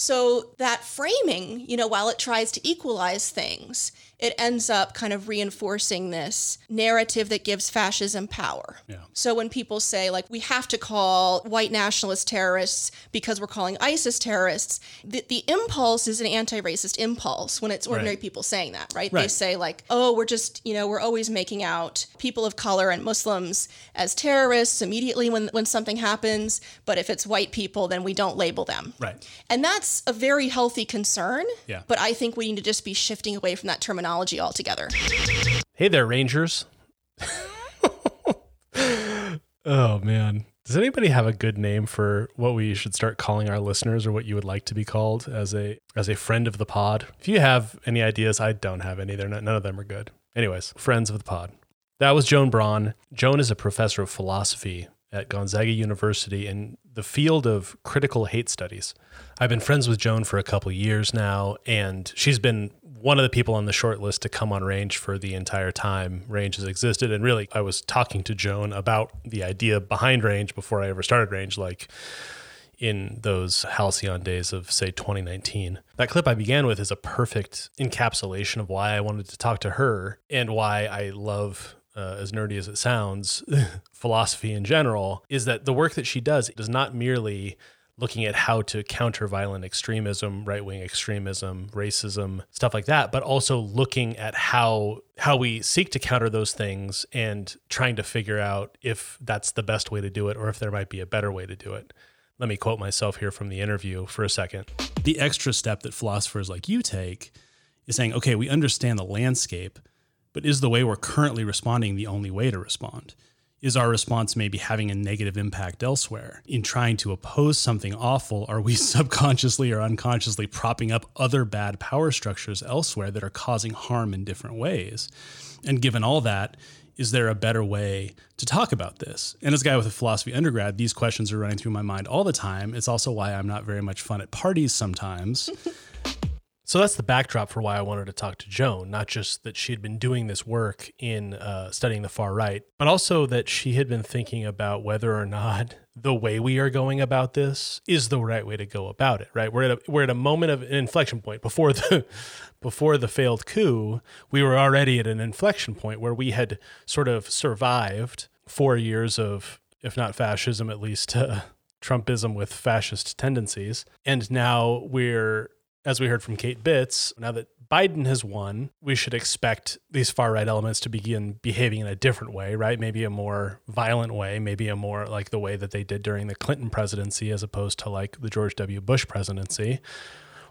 So that framing, you know, while it tries to equalize things, it ends up kind of reinforcing this narrative that gives fascism power. Yeah. So when people say, like, we have to call white nationalist terrorists because we're calling ISIS terrorists, the impulse is an anti-racist impulse when it's ordinary right. people saying that, right? Right? They say, like, oh, we're just, you know, we're always making out people of color and Muslims as terrorists immediately when something happens. But if it's white people, then we don't label them. Right. And that's a very healthy concern, yeah. But I think we need to just be shifting away from that terminology altogether. Hey there, Rangers. Oh, man. Does anybody have a good name for what we should start calling our listeners, or what you would like to be called as a friend of the pod? If you have any ideas, I don't have any. None of them are good. Anyways, friends of the pod. That was Joan Braun. Joan is a professor of philosophy at Gonzaga University in the field of critical hate studies. I've been friends with Joan for a couple years now, and she's been one of the people on the short list to come on Range for the entire time Range has existed. And really, I was talking to Joan about the idea behind Range before I ever started Range, like in those halcyon days of, say, 2019. That clip I began with is a perfect encapsulation of why I wanted to talk to her and why I love, as nerdy as it sounds, philosophy in general, is that the work that she does is not merely looking at how to counter violent extremism, right-wing extremism, racism, stuff like that, but also looking at how we seek to counter those things and trying to figure out if that's the best way to do it or if there might be a better way to do it. Let me quote myself here from the interview for a second. The extra step that philosophers like you take is saying, okay, we understand the landscape, but is the way we're currently responding the only way to respond? Is our response maybe having a negative impact elsewhere? In trying to oppose something awful, are we subconsciously or unconsciously propping up other bad power structures elsewhere that are causing harm in different ways? And given all that, is there a better way to talk about this? And as a guy with a philosophy undergrad, these questions are running through my mind all the time. It's also why I'm not very much fun at parties sometimes. So that's the backdrop for why I wanted to talk to Joan, not just that she had been doing this work in studying the far right, but also that she had been thinking about whether or not the way we are going about this is the right way to go about it, right? We're at a moment of an inflection point. Before the failed coup, we were already at an inflection point where we had sort of survived 4 years of, if not fascism, at least Trumpism with fascist tendencies. And now we're... As we heard from Kate Bitz, now that Biden has won, we should expect these far-right elements to begin behaving in a different way, right? Maybe a more violent way, maybe a more like the way that they did during the Clinton presidency as opposed to like the George W. Bush presidency.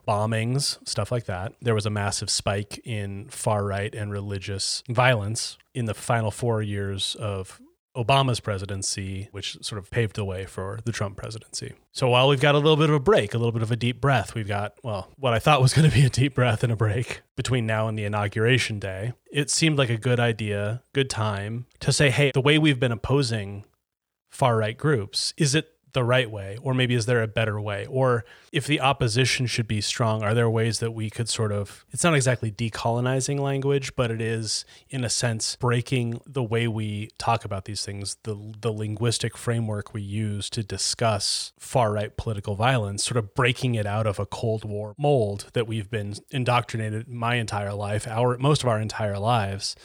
Bombings, stuff like that. There was a massive spike in far-right and religious violence in the final 4 years of Obama's presidency, which sort of paved the way for the Trump presidency. So while we've got a little bit of a break, a little bit of a deep breath, we've got, well, what I thought was going to be a deep breath and a break between now and the inauguration day, it seemed like a good idea, good time to say, hey, the way we've been opposing far-right groups, is it the right way? Or maybe is there a better way? Or if the opposition should be strong, are there ways that we could sort of, it's not exactly decolonizing language, but it is in a sense breaking the way we talk about these things, the linguistic framework we use to discuss far-right political violence, sort of breaking it out of a Cold War mold that we've been indoctrinated my entire life, most of our entire lives,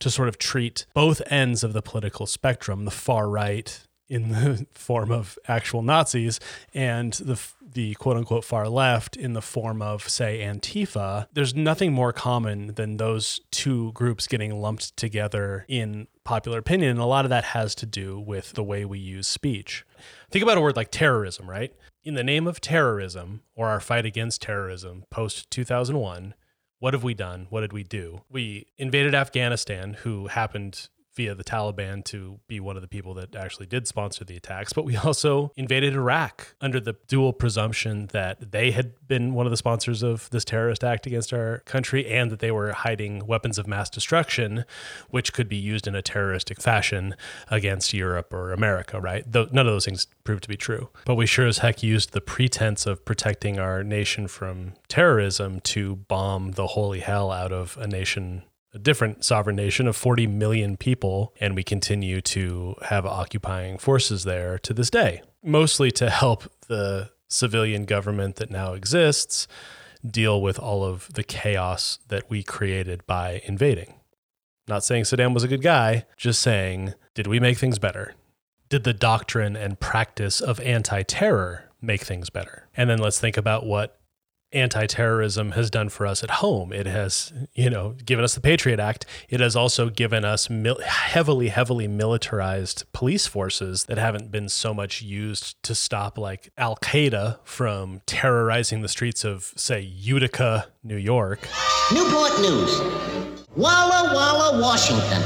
to sort of treat both ends of the political spectrum, the far right in the form of actual Nazis and the quote-unquote far left in the form of, say, Antifa. There's nothing more common than those two groups getting lumped together in popular opinion, and a lot of that has to do with the way we use speech. Think about a word like terrorism, right? In the name of terrorism, or our fight against terrorism post-2001, what have we done? What did we do? We invaded Afghanistan, who happened via the Taliban to be one of the people that actually did sponsor the attacks. But we also invaded Iraq under the dual presumption that they had been one of the sponsors of this terrorist act against our country and that they were hiding weapons of mass destruction, which could be used in a terroristic fashion against Europe or America, right? Though none of those things proved to be true. But we sure as heck used the pretense of protecting our nation from terrorism to bomb the holy hell out of a different sovereign nation of 40 million people, and we continue to have occupying forces there to this day, mostly to help the civilian government that now exists deal with all of the chaos that we created by invading. Not saying Saddam was a good guy, just saying, did we make things better? Did the doctrine and practice of anti-terror make things better? And then let's think about what anti-terrorism has done for us at home. It has, given us the Patriot Act. It has also given us heavily militarized police forces that haven't been so much used to stop like Al-Qaeda from terrorizing the streets of, say, Utica, New York. Newport News. Walla Walla, Washington.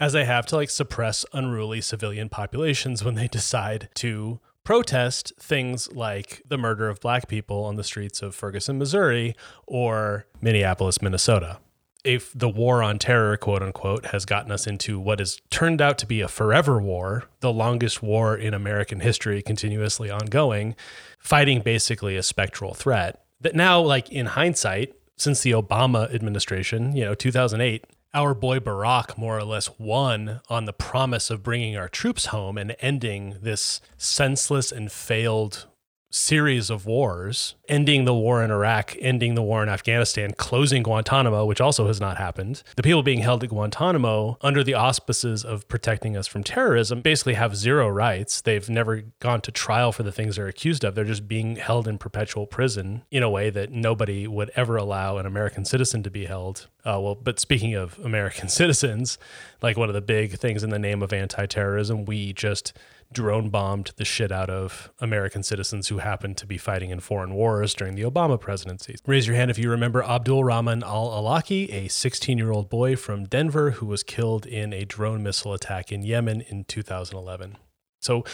As they have to suppress unruly civilian populations when they decide to protest things like the murder of black people on the streets of Ferguson, Missouri, or Minneapolis, Minnesota. If the war on terror, quote unquote, has gotten us into what has turned out to be a forever war, the longest war in American history, continuously ongoing, fighting basically a spectral threat that now, in hindsight, since the Obama administration, 2008, our boy Barack more or less won on the promise of bringing our troops home and ending this senseless and failed series of wars, ending the war in Iraq, ending the war in Afghanistan, closing Guantanamo, which also has not happened. The people being held at Guantanamo under the auspices of protecting us from terrorism basically have zero rights. They've never gone to trial for the things they're accused of. They're just being held in perpetual prison in a way that nobody would ever allow an American citizen to be held. But speaking of American citizens, one of the big things in the name of anti-terrorism, we just drone bombed the shit out of American citizens who happened to be fighting in foreign wars during the Obama presidency. Raise your hand if you remember Abdulrahman al-Awlaki, a 16-year-old boy from Denver who was killed in a drone missile attack in Yemen in 2011. So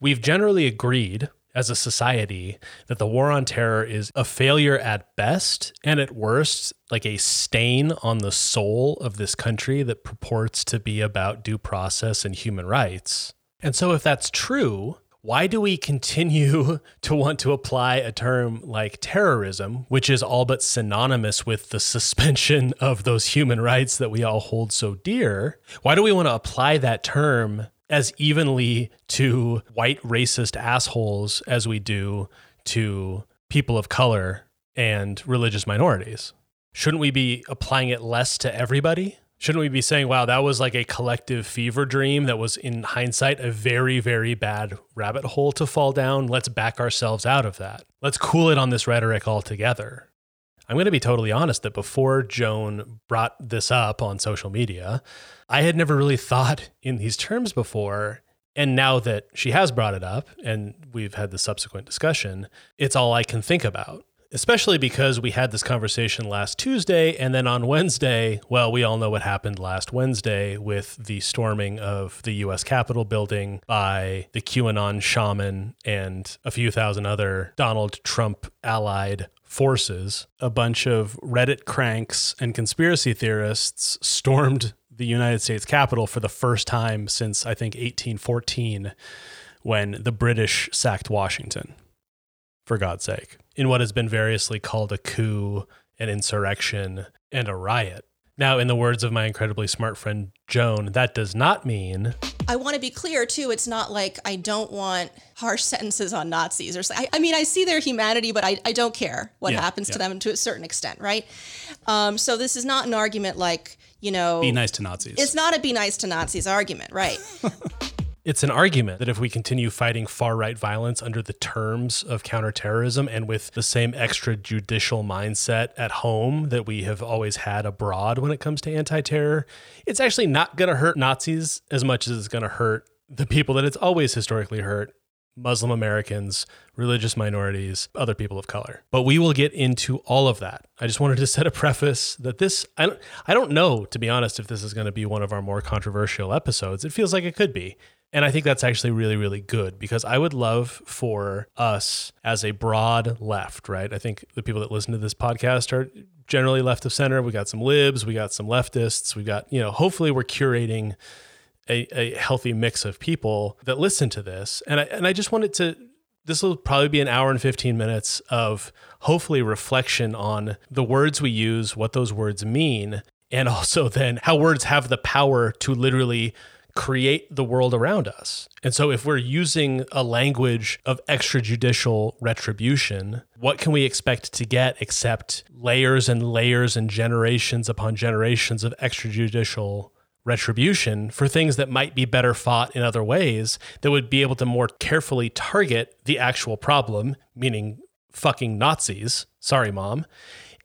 we've generally agreed as a society that the war on terror is a failure at best and at worst, a stain on the soul of this country that purports to be about due process and human rights. And so if that's true, why do we continue to want to apply a term like terrorism, which is all but synonymous with the suspension of those human rights that we all hold so dear? Why do we want to apply that term as evenly to white racist assholes as we do to people of color and religious minorities? Shouldn't we be applying it less to everybody? Shouldn't we be saying, wow, that was a collective fever dream that was, in hindsight, a very, very bad rabbit hole to fall down? Let's back ourselves out of that. Let's cool it on this rhetoric altogether. I'm going to be totally honest that before Joan brought this up on social media, I had never really thought in these terms before. And now that she has brought it up and we've had the subsequent discussion, it's all I can think about, especially because we had this conversation last Tuesday. And then on Wednesday, we all know what happened last Wednesday with the storming of the U.S. Capitol building by the QAnon shaman and a few thousand other Donald Trump allied forces. A bunch of Reddit cranks and conspiracy theorists stormed the United States Capitol for the first time since, I think, 1814, when the British sacked Washington, for God's sake, in what has been variously called a coup, an insurrection, and a riot. Now, in the words of my incredibly smart friend Joan, that does not mean... I want to be clear, too. It's not I don't want harsh sentences on Nazis. I see their humanity, but I don't care what happens to them to a certain extent, right? So this is not an argument be nice to Nazis. It's not a be nice to Nazis argument, right? It's an argument that if we continue fighting far-right violence under the terms of counterterrorism and with the same extrajudicial mindset at home that we have always had abroad when it comes to anti-terror, it's actually not going to hurt Nazis as much as it's going to hurt the people that it's always historically hurt, Muslim Americans, religious minorities, other people of color. But we will get into all of that. I just wanted to set a preface that this, I don't know, to be honest, if this is going to be one of our more controversial episodes. It feels like it could be. And I think that's actually really, really good because I would love for us as a broad left, right? I think the people that listen to this podcast are generally left of center. We got some libs, we got some leftists, we got, hopefully we're curating a healthy mix of people that listen to this. And I just wanted to, this will probably be an hour and 15 minutes of hopefully reflection on the words we use, what those words mean, and also then how words have the power to literally create the world around us. And so if we're using a language of extrajudicial retribution, what can we expect to get except layers and layers and generations upon generations of extrajudicial retribution for things that might be better fought in other ways that would be able to more carefully target the actual problem, meaning fucking Nazis, sorry, mom,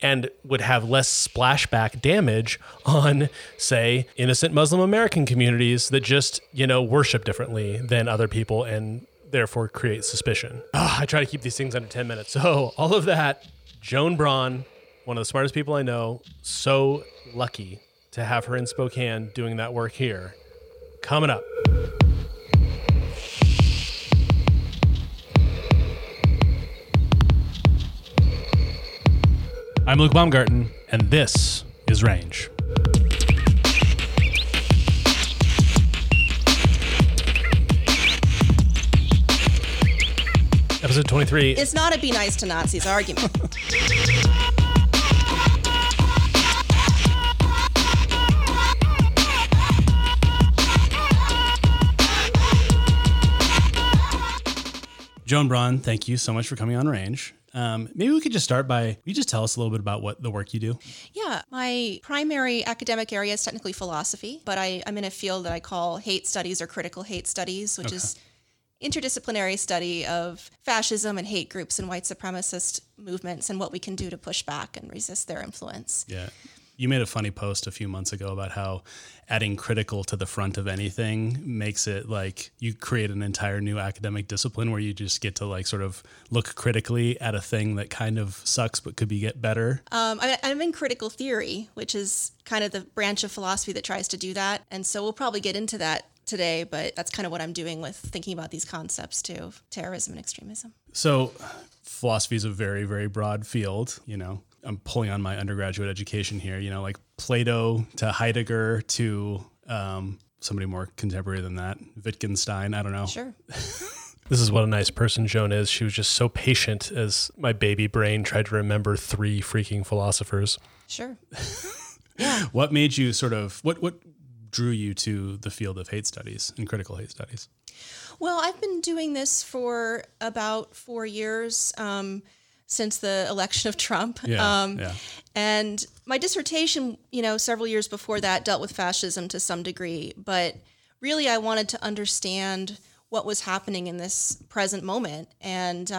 and would have less splashback damage on, say, innocent Muslim American communities that just, you know, worship differently than other people and therefore create suspicion. Oh, I try to keep these things under 10 minutes. So all of that, Joan Braun, one of the smartest people I know, so lucky to have her in Spokane doing that work here. Coming up. I'm Luke Baumgarten, and this is Range. Episode 23. It's not a be nice to Nazis argument. Joan Braun, thank you so much for coming on Range. Maybe we could just start by, you just tell us a little bit about what the work you do. Yeah, my primary academic area is technically philosophy, but I'm in a field that I call hate studies or critical hate studies, which is interdisciplinary study of fascism and hate groups and white supremacist movements and what we can do to push back and resist their influence. Yeah. You made a funny post a few months ago about how adding critical to the front of anything makes it like you create an entire new academic discipline where you just get to like sort of look critically at a thing that kind of sucks but could be get better. I'm in critical theory, which is kind of the branch of philosophy that tries to do that. And so we'll probably get into that today, but that's kind of what I'm doing with thinking about these concepts too, of terrorism and extremism. So philosophy is a very, very broad field, you know. I'm pulling on my undergraduate education here, you know, like Plato to Heidegger to somebody more contemporary than that, Wittgenstein, I don't know. Sure. This is what a nice person Joan is. She was just so patient as my baby brain tried to remember three freaking philosophers. Sure. Yeah. What made you sort of, what drew you to the field of hate studies and critical hate studies? Well, I've been doing this for about 4 years, since the election of Trump. Yeah. And my dissertation, you know, several years before that dealt with fascism to some degree, but really I wanted to understand what was happening in this present moment. And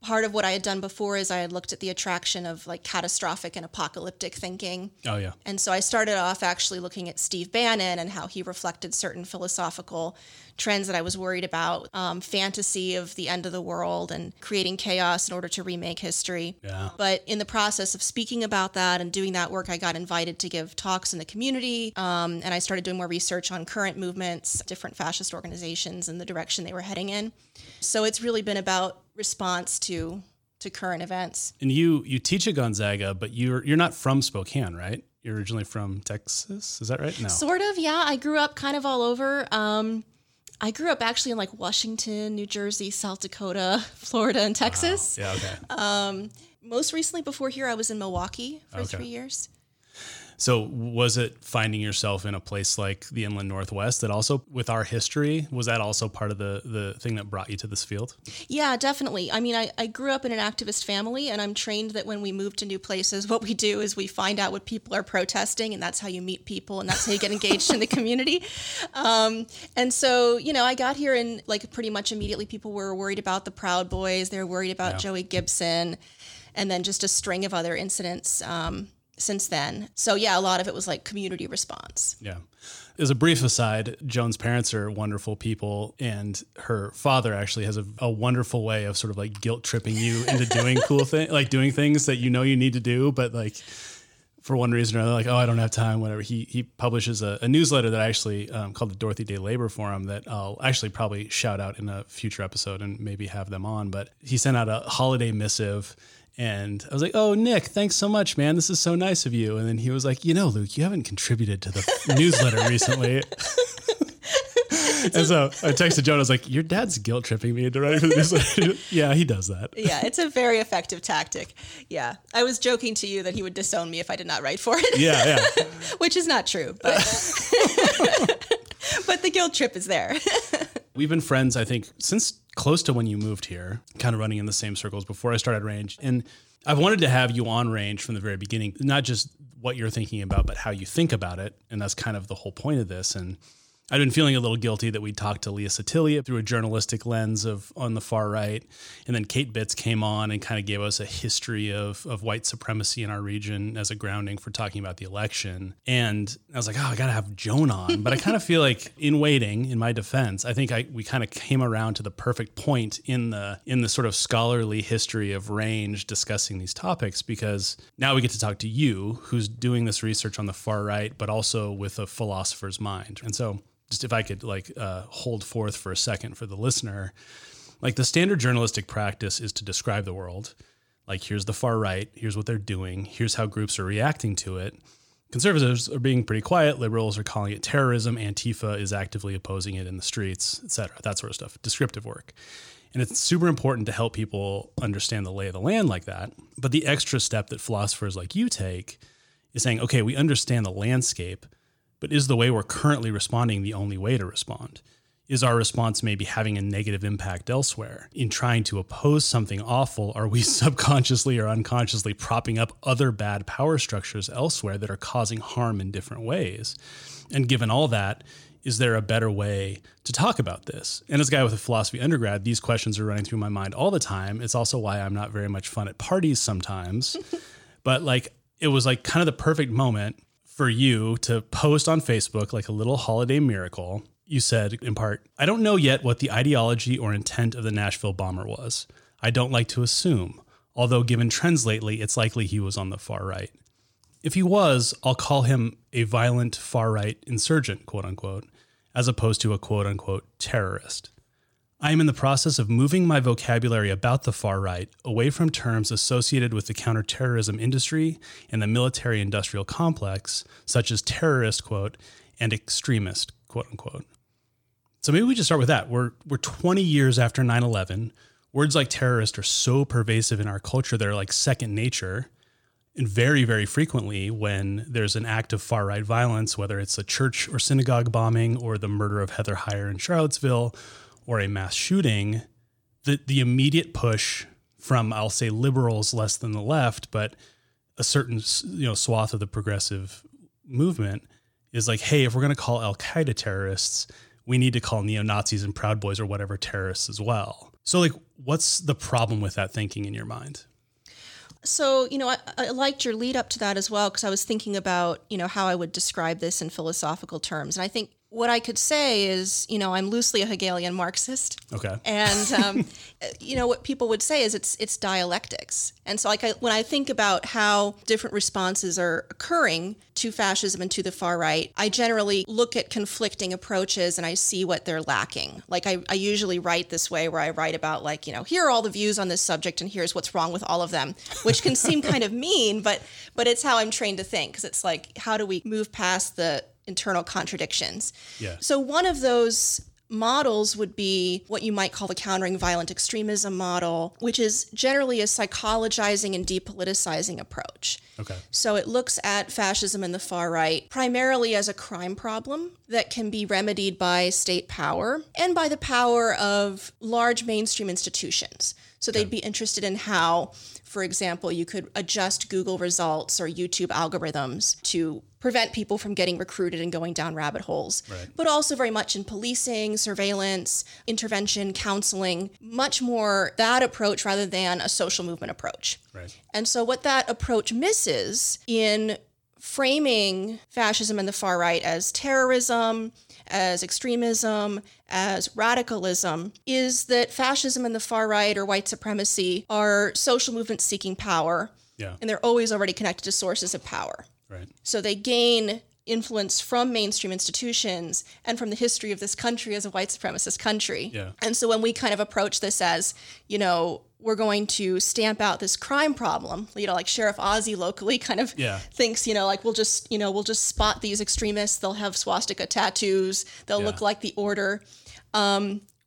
part of what I had done before is I had looked at the attraction of like catastrophic and apocalyptic thinking. Oh yeah. And so I started off actually looking at Steve Bannon and how he reflected certain philosophical trends that I was worried about, fantasy of the end of the world and creating chaos in order to remake history. Yeah. But in the process of speaking about that and doing that work, I got invited to give talks in the community. And I started doing more research on current movements, different fascist organizations and the direction they were heading in. So it's really been about response to current events. And you teach at Gonzaga, but you're not from Spokane, right? You're originally from Texas. Is that right? No. Sort of, yeah. I grew up kind of all over. I grew up actually in like Washington, New Jersey, South Dakota, Florida, and Texas. Wow. Yeah, okay. Most recently before here, I was in Milwaukee for 3 years. So was it finding yourself in a place like the Inland Northwest that also, with our history, was that also part of the thing that brought you to this field? Yeah, definitely. I mean, I grew up in an activist family, and I'm trained that when we move to new places, what we do is we find out what people are protesting, and that's how you meet people, and that's how you get engaged in the community. And so, you know, I got here and like pretty much immediately people were worried about the Proud Boys. They were worried about Joey Gibson, and then just a string of other incidents since then. So yeah, a lot of it was like community response. Yeah. As a brief aside, Joan's parents are wonderful people, and her father actually has a wonderful way of sort of like guilt tripping you into doing cool things, like doing things that you know you need to do, but like for one reason or another, like, oh, I don't have time, whatever. He publishes a newsletter that I actually called the Dorothy Day Labor Forum that I'll actually probably shout out in a future episode and maybe have them on, but he sent out a holiday missive. And I was like, oh, Nick, thanks so much, man. This is so nice of you. And then he was like, you know, Luke, you haven't contributed to the newsletter recently. And so I texted Joan. I was like, your dad's guilt tripping me into writing for the newsletter. Yeah, he does that. Yeah, it's a very effective tactic. Yeah. I was joking to you that he would disown me if I did not write for it. Yeah, yeah. Which is not true. But But the guilt trip is there. We've been friends, I think, since close to when you moved here, kind of running in the same circles before I started Range. And I've wanted to have you on Range from the very beginning, not just what you're thinking about, but how you think about it. And that's kind of the whole point of this. And I've been feeling a little guilty that we talked to Leah Sottile through a journalistic lens of on the far right. And then Kate Bitz came on and kind of gave us a history of white supremacy in our region as a grounding for talking about the election. And I was like, oh, I got to have Joan on. But I kind of feel like in waiting, in my defense, I think we kind of came around to the perfect point in the sort of scholarly history of Range discussing these topics, because now we get to talk to you, who's doing this research on the far right, but also with a philosopher's mind. And so just if I could hold forth for a second for the listener, like the standard journalistic practice is to describe the world. Like, here's the far right, here's what they're doing, here's how groups are reacting to it. Conservatives are being pretty quiet. Liberals are calling it terrorism. Antifa is actively opposing it in the streets, et cetera, that sort of stuff, descriptive work. And it's super important to help people understand the lay of the land like that. But the extra step that philosophers like you take is saying, okay, we understand the landscape, but is the way we're currently responding the only way to respond? Is our response maybe having a negative impact elsewhere? In trying to oppose something awful, are we subconsciously or unconsciously propping up other bad power structures elsewhere that are causing harm in different ways? And given all that, is there a better way to talk about this? And as a guy with a philosophy undergrad, these questions are running through my mind all the time. It's also why I'm not very much fun at parties sometimes. But it was kind of the perfect moment for you to post on Facebook like a little holiday miracle. You said, in part, I don't know yet what the ideology or intent of the Nashville bomber was. I don't like to assume, although given trends lately, it's likely he was on the far right. If he was, I'll call him a violent far right insurgent, quote unquote, as opposed to a quote unquote terrorist. I am in the process of moving my vocabulary about the far right away from terms associated with the counterterrorism industry and the military-industrial complex, such as terrorist, quote, and extremist, quote, unquote. So maybe we just start with that. We're 20 years after 9/11. Words like terrorist are so pervasive in our culture, they're like second nature. And very, very frequently when there's an act of far-right violence, whether it's a church or synagogue bombing or the murder of Heather Heyer in Charlottesville, or a mass shooting, the immediate push from, I'll say, liberals less than the left, but a certain swath of the progressive movement is like, hey, if we're going to call Al-Qaeda terrorists, we need to call neo-Nazis and Proud Boys or whatever terrorists as well. So what's the problem with that thinking in your mind? So, I liked your lead up to that as well, because I was thinking about, how I would describe this in philosophical terms. And I think what I could say is, I'm loosely a Hegelian Marxist. Okay. And, what people would say is it's dialectics. And so when I think about how different responses are occurring to fascism and to the far right, I generally look at conflicting approaches and I see what they're lacking. I usually write this way, where I write about here are all the views on this subject and here's what's wrong with all of them, which can seem kind of mean, but it's how I'm trained to think. 'Cause it's like, how do we move past the internal contradictions? Yeah. So one of those models would be what you might call the countering violent extremism model, which is generally a psychologizing and depoliticizing approach. Okay. So it looks at fascism and the far right primarily as a crime problem that can be remedied by state power and by the power of large mainstream institutions. So they'd be interested in how, for example, you could adjust Google results or YouTube algorithms to prevent people from getting recruited and going down rabbit holes, right, but also very much in policing, surveillance, intervention, counseling, much more that approach rather than a social movement approach. Right. And so what that approach misses in framing fascism and the far right as terrorism, as extremism, as radicalism, is that fascism and the far right or white supremacy are social movements seeking power, and they're always already connected to sources of power. Right. So they gain influence from mainstream institutions and from the history of this country as a white supremacist country. Yeah. And so when we kind of approach this as, we're going to stamp out this crime problem, Sheriff Ozzie locally kind of thinks, we'll just spot these extremists. They'll have swastika tattoos. They'll look like the order.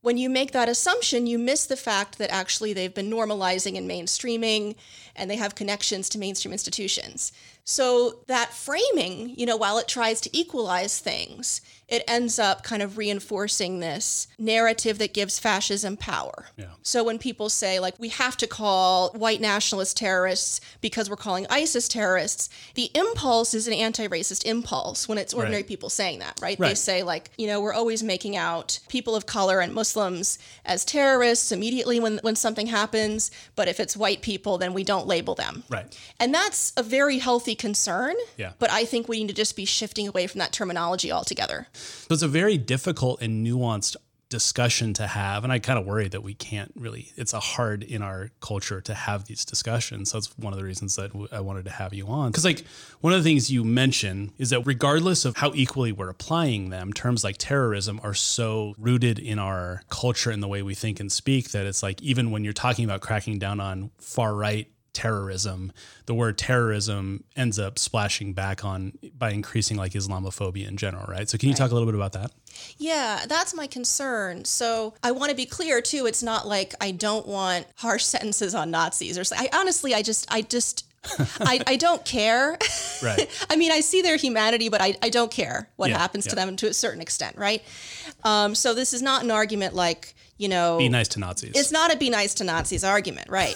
When you make that assumption, you miss the fact that actually they've been normalizing and mainstreaming and they have connections to mainstream institutions. So that framing, while it tries to equalize things it ends up kind of reinforcing this narrative that gives fascism power. Yeah. So when people say, like, we have to call white nationalist terrorists because we're calling ISIS terrorists, the impulse is an anti-racist impulse when it's ordinary right. people saying that, right? Right? They say, like, you know, we're always making out people of color and Muslims as terrorists immediately when something happens, but if it's white people, then we don't label them. Right. And that's a very healthy concern, yeah. but I think we need to just be shifting away from that terminology altogether. So it's a very difficult and nuanced discussion to have. And I kind of worry that we can't really, it's a hard in our culture to have these discussions. So that's one of the reasons that I wanted to have you on. Because like one of the things you mention is that regardless of how equally we're applying them, terms like terrorism are so rooted in our culture and the way we think and speak that it's like, even when you're talking about cracking down on far right terrorism, the word terrorism ends up splashing back on by increasing like Islamophobia in general, right? So can you talk a little bit about that? Yeah, that's my concern. So I want to be clear too. It's not like I don't want harsh sentences on Nazis or something. I honestly I don't care. Right. I mean, I see their humanity, but I don't care what happens to them to a certain extent, right? So this is not an argument like, you know, be nice to Nazis. It's not a be nice to Nazis argument, right?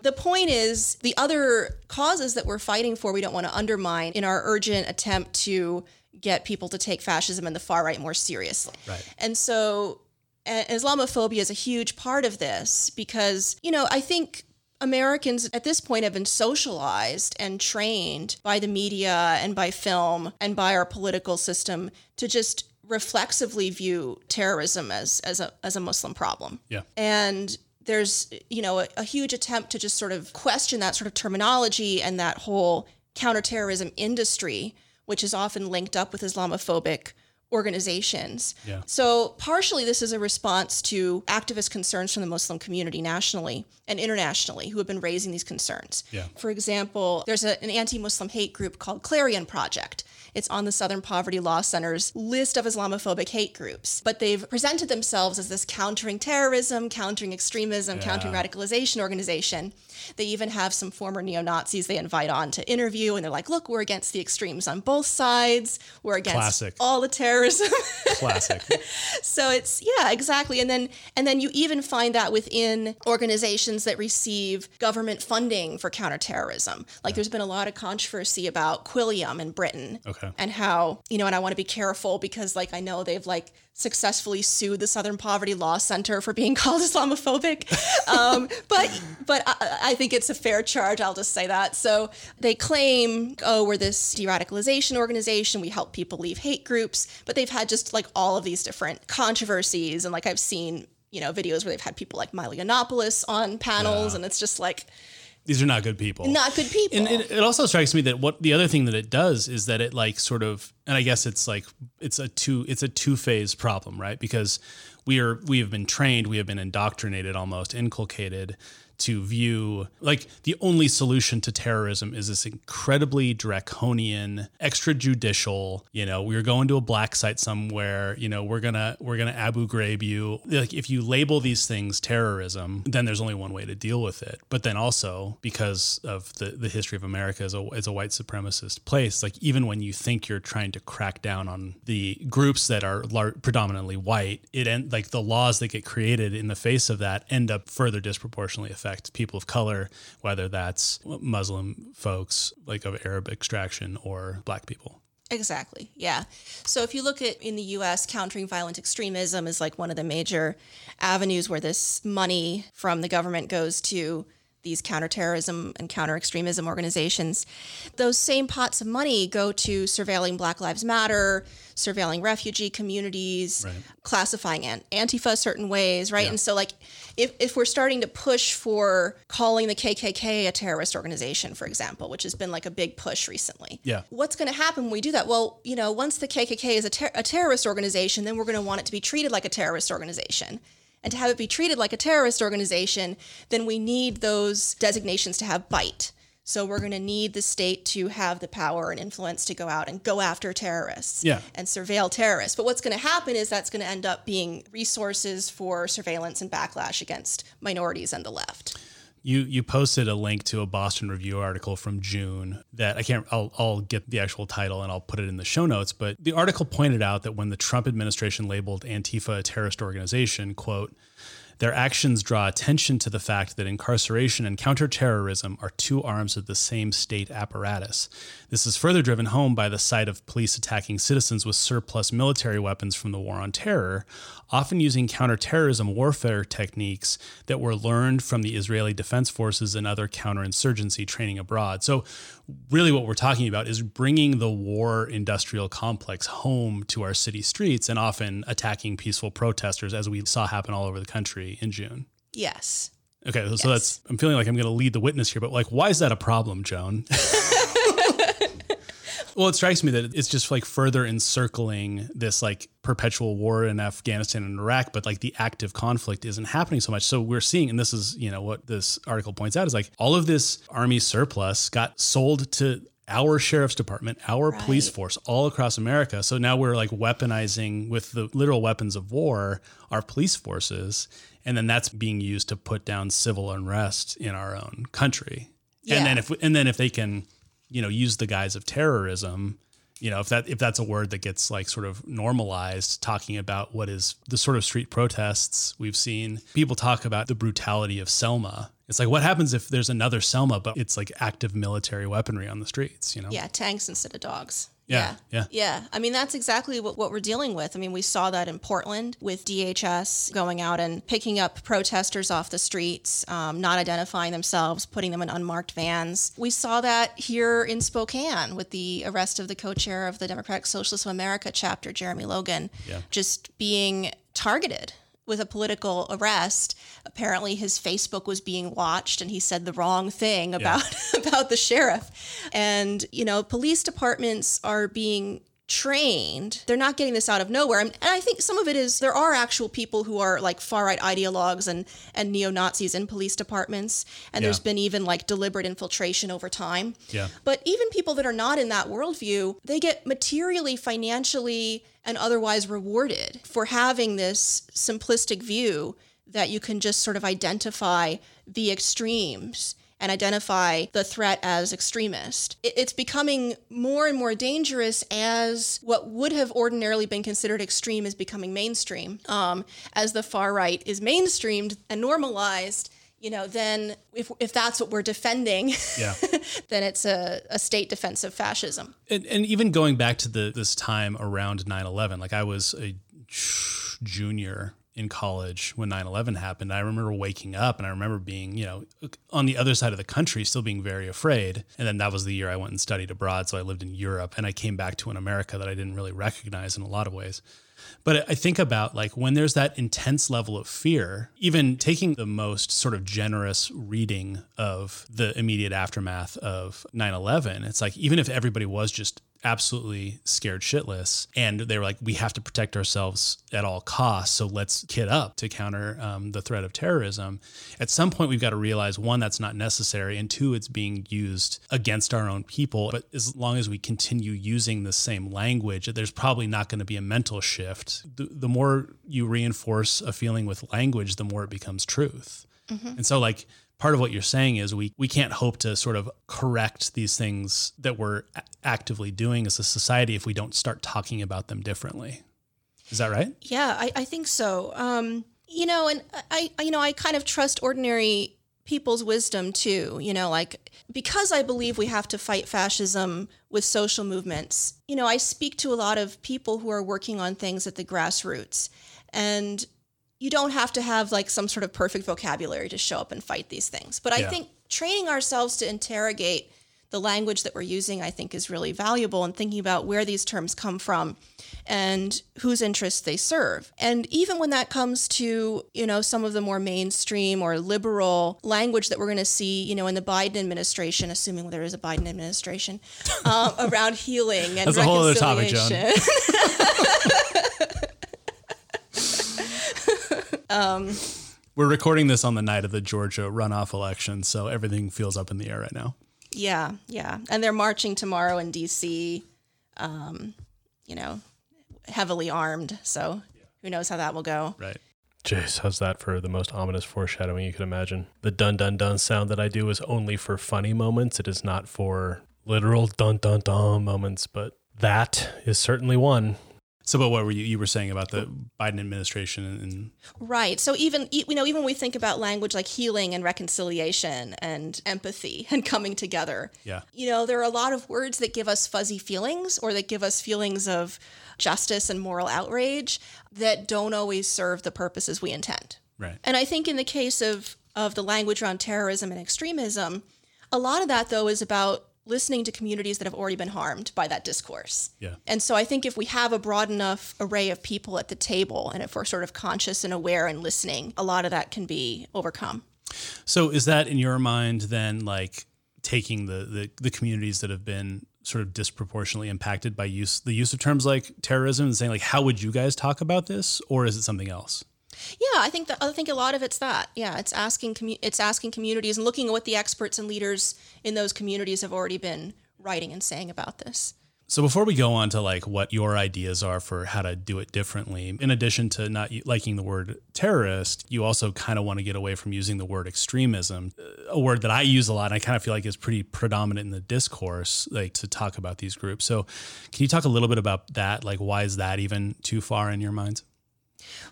The point is the other causes that we're fighting for, we don't want to undermine in our urgent attempt to get people to take fascism and the far right more seriously. Right. And so Islamophobia is a huge part of this because, you know, I think Americans at this point have been socialized and trained by the media and by film and by our political system to just reflexively view terrorism as a Muslim problem. Yeah. And there's, you know, a huge attempt to just sort of question that sort of terminology and that whole counterterrorism industry, which is often linked up with Islamophobic organizations. Yeah. So partially this is a response to activist concerns from the Muslim community nationally and internationally who have been raising these concerns. Yeah. For example, there's an anti-Muslim hate group called Clarion Project. It's on the Southern Poverty Law Center's list of Islamophobic hate groups, but they've presented themselves as this countering terrorism, countering extremism, countering radicalization organization. They even have some former neo-Nazis they invite on to interview, and they're like, look, we're against the extremes on both sides. We're against all the terrorism. Classic. So it's, yeah, exactly. And then you even find that within organizations that receive government funding for counterterrorism. Like there's been a lot of controversy about Quilliam in Britain. Okay. And how, you know, and I want to be careful because, like, I know they've, like, successfully sued the Southern Poverty Law Center for being called Islamophobic. But I think it's a fair charge. I'll just say that. So they claim, oh, we're this de-radicalization organization. We help people leave hate groups. But they've had just, like, all of these different controversies. And, like, I've seen, you know, videos where they've had people like Milo Yiannopoulos on panels. Yeah. And it's just like... these are not good people. Not good people. And it also strikes me that what the other thing that it does is that it like sort of, and I guess it's like, it's a two-phase problem, right? Because we have been trained, we have been indoctrinated, almost inculcated to view like the only solution to terrorism is this incredibly draconian, extrajudicial, you know, we're going to a black site somewhere, you know, we're going to Abu Ghraib you. Like if you label these things terrorism, then there's only one way to deal with it. But then also because of the history of America as a white supremacist place, like even when you think you're trying to crack down on the groups that are predominantly white, like the laws that get created in the face of that end up further disproportionately affect people of color, whether that's Muslim folks like of Arab extraction or black people. Exactly. Yeah. So if you look at in the U.S., countering violent extremism is like one of the major avenues where this money from the government goes to these counterterrorism and counter-extremism organizations. Those same pots of money go to surveilling Black Lives Matter, surveilling refugee communities, right. Classifying Antifa certain ways, right? Yeah. And so like if we're starting to push for calling the KKK a terrorist organization, for example, which has been like a big push recently, what's going to happen when we do that? Well, you know, once the KKK is a terrorist organization, then we're going to want it to be treated like a terrorist organization. And to have it be treated like a terrorist organization, then we need those designations to have bite. So we're going to need the state to have the power and influence to go out and go after terrorists and surveil terrorists. But what's going to happen is that's going to end up being resources for surveillance and backlash against minorities and the left. You posted a link to a Boston Review article from June that I'll get the actual title and I'll put it in the show notes. But the article pointed out that when the Trump administration labeled Antifa a terrorist organization, quote, their actions draw attention to the fact that incarceration and counterterrorism are two arms of the same state apparatus. This is further driven home by the sight of police attacking citizens with surplus military weapons from the war on terror, often using counterterrorism warfare techniques that were learned from the Israeli Defense Forces and other counterinsurgency training abroad. So really what we're talking about is bringing the war industrial complex home to our city streets and often attacking peaceful protesters, as we saw happen all over the country in June. Yes. Okay. So yes. That's, I'm feeling like I'm going to lead the witness here, but like, why is that a problem, Joan? Well, it strikes me that it's just like further encircling this like perpetual war in Afghanistan and Iraq, but like the active conflict isn't happening so much. So we're seeing, and this is, you know, what this article points out is like all of this army surplus got sold to our sheriff's department, our right. police force all across America. So now we're like weaponizing with the literal weapons of war, our police forces. And then that's being used to put down civil unrest in our own country. Yeah. And then if they can, you know, use the guise of terrorism, you know, if that's a word that gets like sort of normalized, talking about what is the sort of street protests we've seen. People talk about the brutality of Selma. It's like, what happens if there's another Selma, but it's like active military weaponry on the streets, you know? Yeah, tanks instead of dogs. Yeah. I mean, that's exactly what we're dealing with. I mean, we saw that in Portland with DHS going out and picking up protesters off the streets, not identifying themselves, putting them in unmarked vans. We saw that here in Spokane with the arrest of the co-chair of the Democratic Socialists of America chapter, Jeremy Logan, just being targeted with a political arrest. Apparently his Facebook was being watched and he said the wrong thing about the sheriff. And, you know, police departments are being trained. They're not getting this out of nowhere. And I think some of it is there are actual people who are like far-right ideologues and neo-Nazis in police departments. And there's been even like deliberate infiltration over time. Yeah. But even people that are not in that worldview, they get materially, financially, and otherwise rewarded for having this simplistic view that you can just sort of identify the extremes and identify the threat as extremist. It's becoming more and more dangerous as what would have ordinarily been considered extreme is becoming mainstream. As the far right is mainstreamed and normalized, you know, then if that's what we're defending, then it's a state defense of fascism. And even going back to this time around 9/11, like I was a junior in college when 9/11 happened. I remember waking up and I remember being, you know, on the other side of the country, still being very afraid. And then that was the year I went and studied abroad. So I lived in Europe and I came back to an America that I didn't really recognize in a lot of ways. But I think about like when there's that intense level of fear, even taking the most sort of generous reading of the immediate aftermath of 9/11, it's like, even if everybody was just absolutely scared shitless and they were like, we have to protect ourselves at all costs, so let's kit up to counter the threat of terrorism, at some point we've got to realize, one, that's not necessary, and two, it's being used against our own people. But as long as we continue using the same language, there's probably not going to be a mental shift. The more you reinforce a feeling with language, the more it becomes truth. Mm-hmm. And so like part of what you're saying is we can't hope to sort of correct these things that we're actively doing as a society if we don't start talking about them differently. Is that right? Yeah, I think so. You know, and I kind of trust ordinary people's wisdom too, you know, like, because I believe we have to fight fascism with social movements. You know, I speak to a lot of people who are working on things at the grassroots, and you don't have to have like some sort of perfect vocabulary to show up and fight these things. But I think training ourselves to interrogate the language that we're using, I think, is really valuable, and thinking about where these terms come from and whose interests they serve. And even when that comes to, you know, some of the more mainstream or liberal language that we're going to see, you know, in the Biden administration, assuming there is a Biden administration, around healing and reconciliation. That's a whole other topic, John. We're recording this on the night of the Georgia runoff election, so everything feels up in the air right now. Yeah. And they're marching tomorrow in D.C., you know, heavily armed. So who knows how that will go. Right. Jeez, how's that for the most ominous foreshadowing you could imagine? The dun-dun-dun sound that I do is only for funny moments. It is not for literal dun-dun-dun moments, but that is certainly one. So, but what were you were saying about the Biden administration and right? So even when we think about language like healing and reconciliation and empathy and coming together, yeah, there are a lot of words that give us fuzzy feelings or that give us feelings of justice and moral outrage that don't always serve the purposes we intend. Right. And I think in the case of the language around terrorism and extremism, a lot of that though is about listening to communities that have already been harmed by that discourse. Yeah. And so I think if we have a broad enough array of people at the table, and if we're sort of conscious and aware and listening, a lot of that can be overcome. So is that in your mind then like taking the communities that have been sort of disproportionately impacted by the use of terms like terrorism and saying like, how would you guys talk about this? Or is it something else? Yeah, I think a lot of it's that. Yeah, it's asking communities and looking at what the experts and leaders in those communities have already been writing and saying about this. So before we go on to like what your ideas are for how to do it differently, in addition to not liking the word terrorist, you also kind of want to get away from using the word extremism, a word that I use a lot and I kind of feel like is pretty predominant in the discourse, like to talk about these groups. So can you talk a little bit about that? Like why is that even too far in your mind?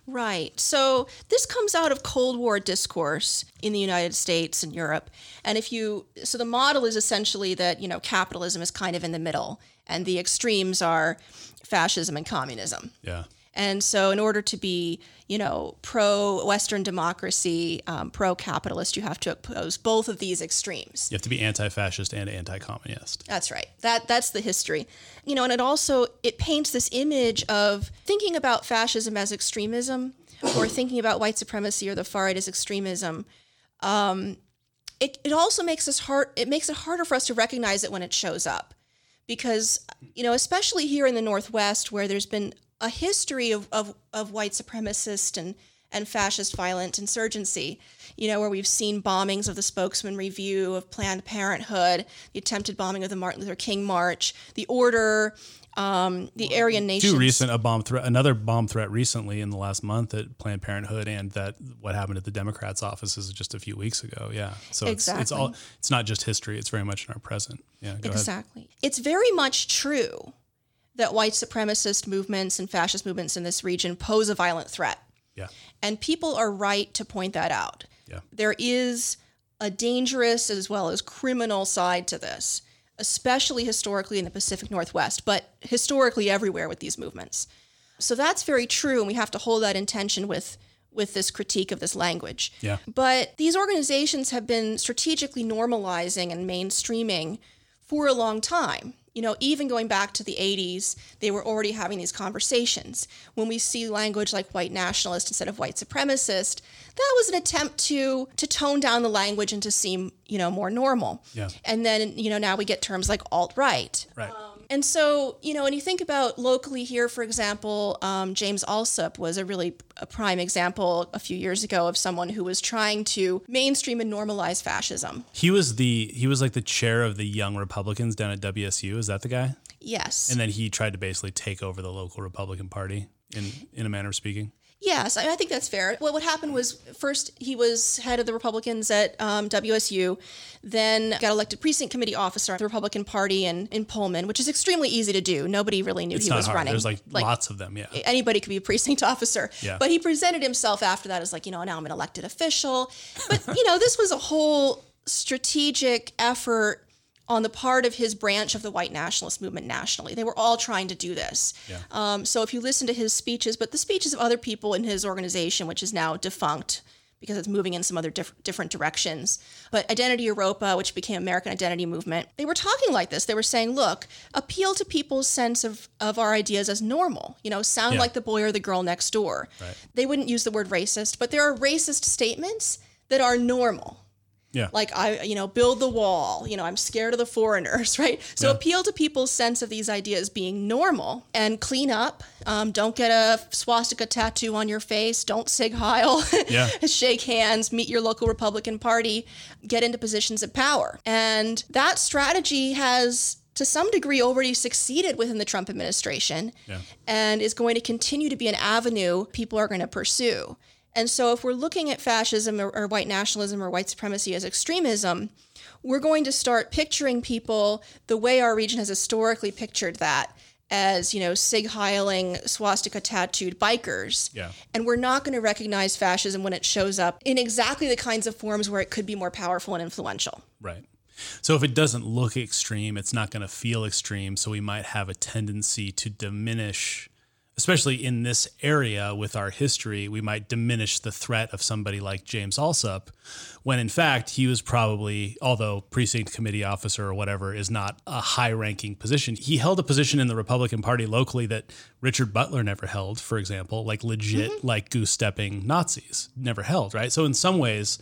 Right. So this comes out of Cold War discourse in the United States and Europe. And so the model is essentially that, capitalism is kind of in the middle and the extremes are fascism and communism. Yeah. And so in order to be, pro-Western democracy, pro-capitalist, you have to oppose both of these extremes. You have to be anti-fascist and anti-communist. That's right. That's the history. And it also paints this image of thinking about fascism as extremism or thinking about white supremacy or the far right as extremism. It also makes it harder for us to recognize it when it shows up because, especially here in the Northwest where there's been a history of white supremacist and fascist violent insurgency, where we've seen bombings of the Spokesman Review, of Planned Parenthood, the attempted bombing of the Martin Luther King March, the Order, the Aryan Nations. Another bomb threat recently in the last month at Planned Parenthood, and that what happened at the Democrats' offices just a few weeks ago. Yeah, so exactly. It's not just history; it's very much in our present. Yeah, exactly. Ahead. It's very much true that white supremacist movements and fascist movements in this region pose a violent threat. Yeah. And people are right to point that out. Yeah. There is a dangerous as well as criminal side to this, especially historically in the Pacific Northwest, but historically everywhere with these movements. So that's very true, and we have to hold that in tension with this critique of this language. Yeah. But these organizations have been strategically normalizing and mainstreaming for a long time. Even going back to the 80s, they were already having these conversations. When we see language like white nationalist instead of white supremacist, that was an attempt to tone down the language and to seem, more normal. Yeah. And then, now we get terms like alt-right. Right. And so, when you think about locally here, for example, James Allsup was a prime example a few years ago of someone who was trying to mainstream and normalize fascism. He was like the chair of the Young Republicans down at WSU. Is that the guy? Yes. And then he tried to basically take over the local Republican Party in a manner of speaking. Yes, I think that's fair. What happened was first he was head of the Republicans at WSU, then got elected precinct committee officer at the Republican Party in Pullman, which is extremely easy to do. Nobody really knew he was running. There's like lots of them, yeah. Anybody could be a precinct officer. Yeah. But he presented himself after that as now I'm an elected official. But, this was a whole strategic effort on the part of his branch of the white nationalist movement nationally. They were all trying to do this. Yeah. So if you listen to his speeches, but the speeches of other people in his organization, which is now defunct because it's moving in some other different directions, but Identity Europa, which became American Identity Movement, they were talking like this. They were saying, look, appeal to people's sense of our ideas as normal, sound like the boy or the girl next door. Right. They wouldn't use the word racist, but there are racist statements that are normal. Yeah. Like, I, build the wall, I'm scared of the foreigners, right? So appeal to people's sense of these ideas being normal and clean up. Don't get a swastika tattoo on your face. Don't sig heil. Yeah. Shake hands, meet your local Republican Party, get into positions of power. And that strategy has, to some degree, already succeeded within the Trump administration and is going to continue to be an avenue people are going to pursue. And so if we're looking at fascism or white nationalism or white supremacy as extremism, we're going to start picturing people the way our region has historically pictured that, as, you know, Sig Heiling, swastika-tattooed bikers. Yeah. And we're not going to recognize fascism when it shows up in exactly the kinds of forms where it could be more powerful and influential. Right. So if it doesn't look extreme, it's not going to feel extreme, so we might have a tendency to diminish, especially in this area with our history, we might diminish the threat of somebody like James Allsup, when in fact he was probably, although precinct committee officer or whatever is not a high-ranking position, he held a position in the Republican Party locally that Richard Butler never held, for example, like legit, like goose-stepping Nazis never held, right? So in some ways,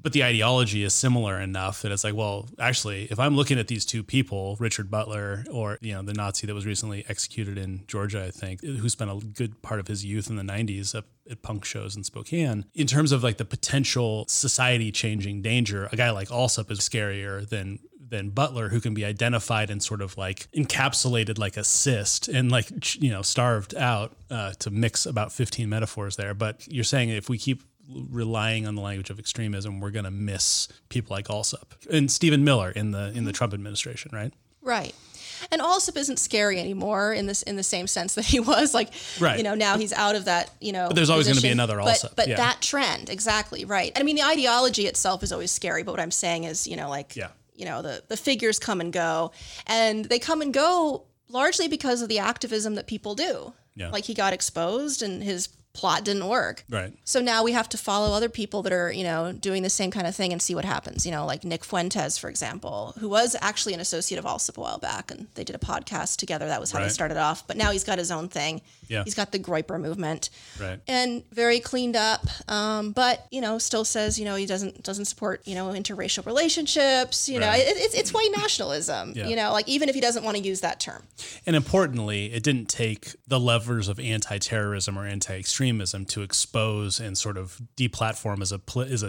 but the ideology is similar enough that it's like, well, actually, if I'm looking at these two people, Richard Butler or, you know, the Nazi that was recently executed in Georgia, I think, who spent a good part of his youth in the 90s up at punk shows in Spokane, in terms of like the potential society-changing danger, a guy like Allsup is scarier than Butler, who can be identified and sort of like encapsulated like a cyst and like, you know, starved out, to mix about 15 metaphors there. But you're saying if we keep relying on the language of extremism, we're going to miss people like Allsup and Stephen Miller in the Trump administration, right? Right. And Allsup isn't scary anymore in the same sense that he was, like, right, you know, now he's out of that, you know, but there's always going to be another Allsup. But yeah, that trend, exactly, right. I mean, the ideology itself is always scary, but what I'm saying is, you know, like, yeah, you know, the figures come and go, and they come and go largely because of the activism that people do. Yeah. Like, he got exposed and his plot didn't work. Right. So now we have to follow other people that are, you know, doing the same kind of thing and see what happens, you know, like Nick Fuentes, for example, who was actually an associate of Allsup a while back, and they did a podcast together. That was how, right, they started off. But now he's got his own thing. Yeah. He's got the Groyper movement. Right. And very cleaned up. But, you know, still says, you know, he doesn't support, you know, interracial relationships, you, right, know, it's white nationalism, yeah, you know, like, even if he doesn't want to use that term. And importantly, it didn't take the levers of anti-terrorism or anti-extremism to expose and sort of deplatform is a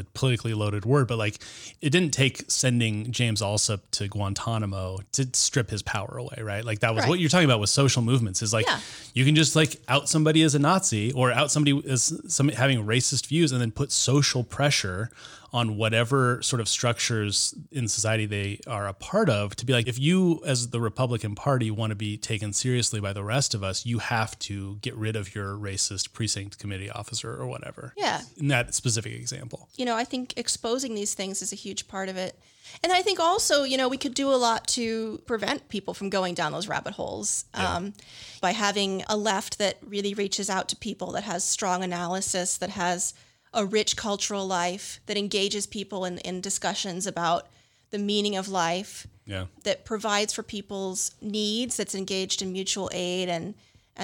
politically loaded word, but like, it didn't take sending James Allsup to Guantanamo to strip his power away, right? Like, that was, right, what you're talking about with social movements is like, yeah, you can just like out somebody as a Nazi or out somebody as somebody having racist views and then put social pressure on whatever sort of structures in society they are a part of to be like, if you as the Republican Party want to be taken seriously by the rest of us, you have to get rid of your racist precinct committee officer or whatever. Yeah. In that specific example. You know, I think exposing these things is a huge part of it. And I think also, you know, we could do a lot to prevent people from going down those rabbit holes, by having a left that really reaches out to people, that has strong analysis, that has a rich cultural life, that engages people in discussions about the meaning of life, yeah, that provides for people's needs, that's engaged in mutual aid and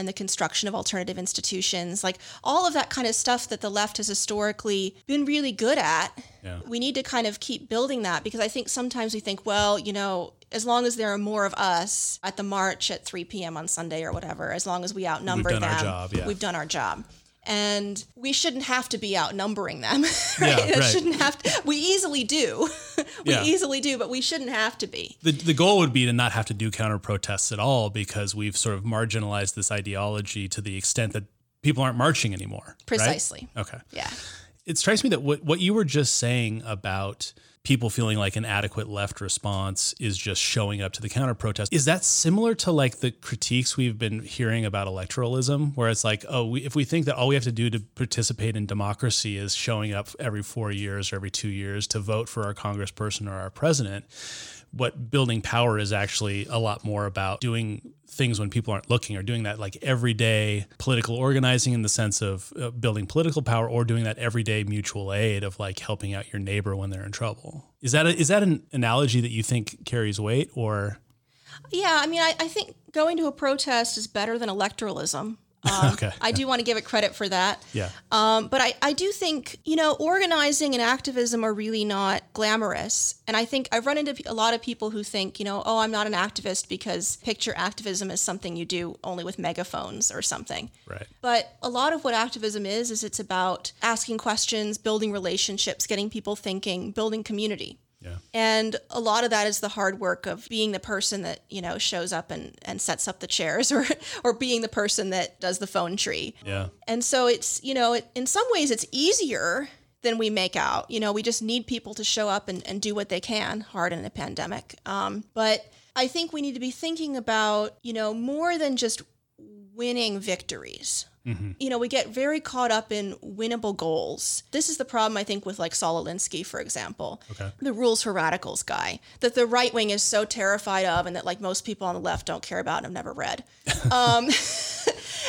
the construction of alternative institutions, like all of that kind of stuff that the left has historically been really good at. Yeah. We need to kind of keep building that, because I think sometimes we think, well, you know, as long as there are more of us at the march at 3 p.m. on Sunday or whatever, as long as we outnumber them, we've done our job. And we shouldn't have to be outnumbering them. Right? Yeah, right. Shouldn't have to. We easily do. But we shouldn't have to be. The goal would be to not have to do counter protests at all, because we've sort of marginalized this ideology to the extent that people aren't marching anymore. Precisely. Right? Okay. Yeah. It strikes me that what you were just saying about people feeling like an adequate left response is just showing up to the counter protest. Is that similar to like the critiques we've been hearing about electoralism, where it's like, oh, if we think that all we have to do to participate in democracy is showing up every 4 years or every 2 years to vote for our congressperson or our president, what building power is actually a lot more about doing things when people aren't looking, or doing that like everyday political organizing in the sense of building political power, or doing that everyday mutual aid of like helping out your neighbor when they're in trouble. Is that an analogy that you think carries weight, or? Yeah. I mean, I think going to a protest is better than electoralism. Okay. I do want to give it credit for that. Yeah. But I do think, you know, organizing and activism are really not glamorous. And I think I've run into a lot of people who think, you know, oh, I'm not an activist because picture activism as something you do only with megaphones or something. Right. But a lot of what activism is it's about asking questions, building relationships, getting people thinking, building community. Yeah. And a lot of that is the hard work of being the person that, you know, shows up and sets up the chairs or being the person that does the phone tree. Yeah. And so it's, you know, in some ways it's easier than we make out. You know, we just need people to show up and do what they can hard in a pandemic. But I think we need to be thinking about, you know, more than just winning victories. Mm-hmm. You know, we get very caught up in winnable goals. This is the problem, I think, with like Saul Alinsky, for example, okay, the Rules for Radicals guy that the right wing is so terrified of and that like most people on the left don't care about and have never read.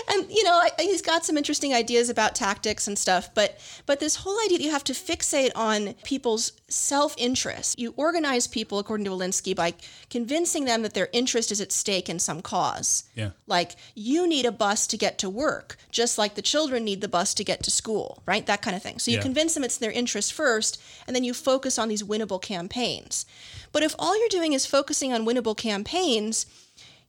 And, you know, he's got some interesting ideas about tactics and stuff, but this whole idea that you have to fixate on people's self-interest. You organize people, according to Alinsky, by convincing them that their interest is at stake in some cause. Yeah. Like, you need a bus to get to work, just like the children need the bus to get to school, right? That kind of thing. So you convince them it's their interest first, and then you focus on these winnable campaigns. But if all you're doing is focusing on winnable campaigns,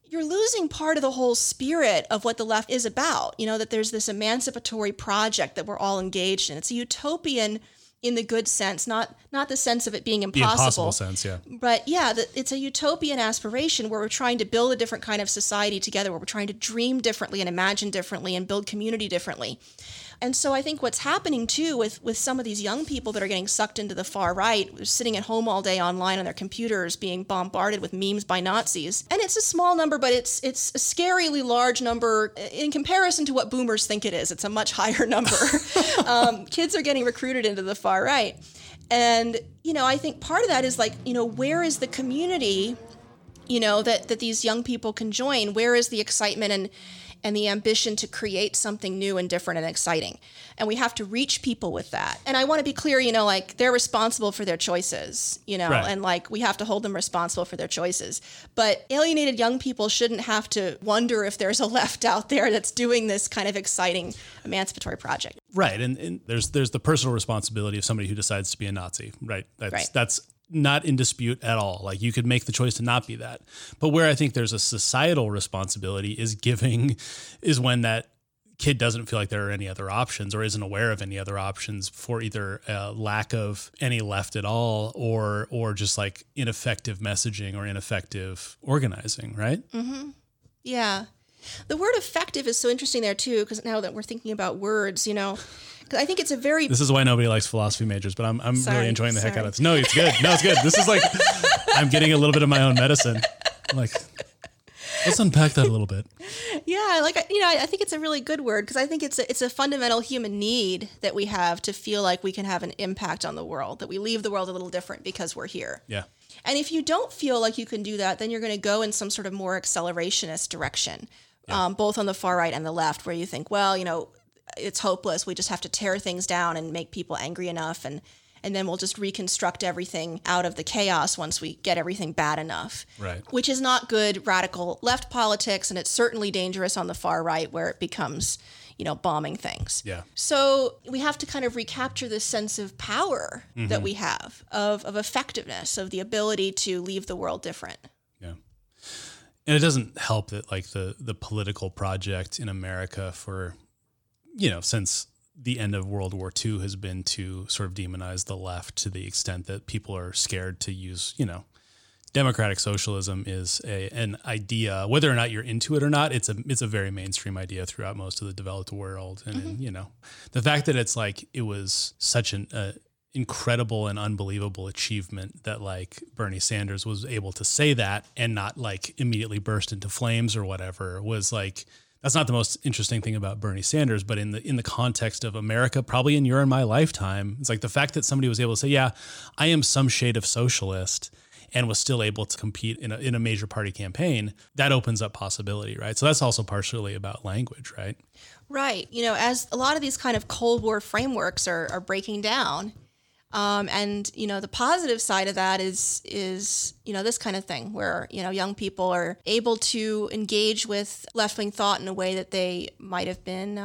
you're losing part of the whole spirit of what the left is about, you know, that there's this emancipatory project that we're all engaged in. It's a utopian in the good sense, not the sense of it being impossible. The impossible sense, yeah. But yeah, it's a utopian aspiration where we're trying to build a different kind of society together, where we're trying to dream differently and imagine differently and build community differently. And so I think what's happening too with some of these young people that are getting sucked into the far right, sitting at home all day online on their computers, being bombarded with memes by Nazis. And it's a small number, but it's a scarily large number in comparison to what boomers think it is. It's a much higher number. Kids are getting recruited into the far right. And, you know, I think part of that is like, you know, where is the community, you know, that these young people can join? Where is the excitement and the ambition to create something new and different and exciting? And we have to reach people with that. And I want to be clear, you know, like they're responsible for their choices, you know, right, and like we have to hold them responsible for their choices. But alienated young people shouldn't have to wonder if there's a left out there that's doing this kind of exciting emancipatory project. Right. And there's the personal responsibility of somebody who decides to be a Nazi, right? That's not in dispute at all. Like you could make the choice to not be that. But where I think there's a societal responsibility is when that kid doesn't feel like there are any other options or isn't aware of any other options for either a lack of any left at all or just like ineffective messaging or ineffective organizing, right? Mm-hmm. Yeah. The word effective is so interesting there too, because now that we're thinking about words, you know, I think it's a very... This is why nobody likes philosophy majors, but I'm really enjoying the heck out of this. No, it's good. No, it's good. This is like, I'm getting a little bit of my own medicine. I'm like, let's unpack that a little bit. Yeah, like, you know, I think it's a really good word because I think it's a fundamental human need that we have to feel like we can have an impact on the world, that we leave the world a little different because we're here. Yeah. And if you don't feel like you can do that, then you're going to go in some sort of more accelerationist direction, yeah, both on the far right and the left, where you think, well, you know, it's hopeless. We just have to tear things down and make people angry enough. And then we'll just reconstruct everything out of the chaos once we get everything bad enough, right, which is not good radical left politics. And it's certainly dangerous on the far right where it becomes, you know, bombing things. Yeah. So we have to kind of recapture this sense of power mm-hmm. that we have of effectiveness, of the ability to leave the world different. Yeah. And it doesn't help that like the political project in America for, you know, since the end of World War II has been to sort of demonize the left to the extent that people are scared to use, you know, democratic socialism is an idea, whether or not you're into it or not, it's a very mainstream idea throughout most of the developed world. And, mm-hmm. and you know, the fact that it's like, it was such an incredible and unbelievable achievement that like Bernie Sanders was able to say that and not like immediately burst into flames or whatever was like, that's not the most interesting thing about Bernie Sanders, but in the context of America, probably in your and my lifetime, it's like the fact that somebody was able to say, yeah, I am some shade of socialist and was still able to compete in a major party campaign, that opens up possibility, right? So that's also partially about language, right? Right. You know, as a lot of these kind of Cold War frameworks are breaking down, and, you know, the positive side of that is, you know, this kind of thing where, you know, young people are able to engage with left-wing thought in a way that they might have been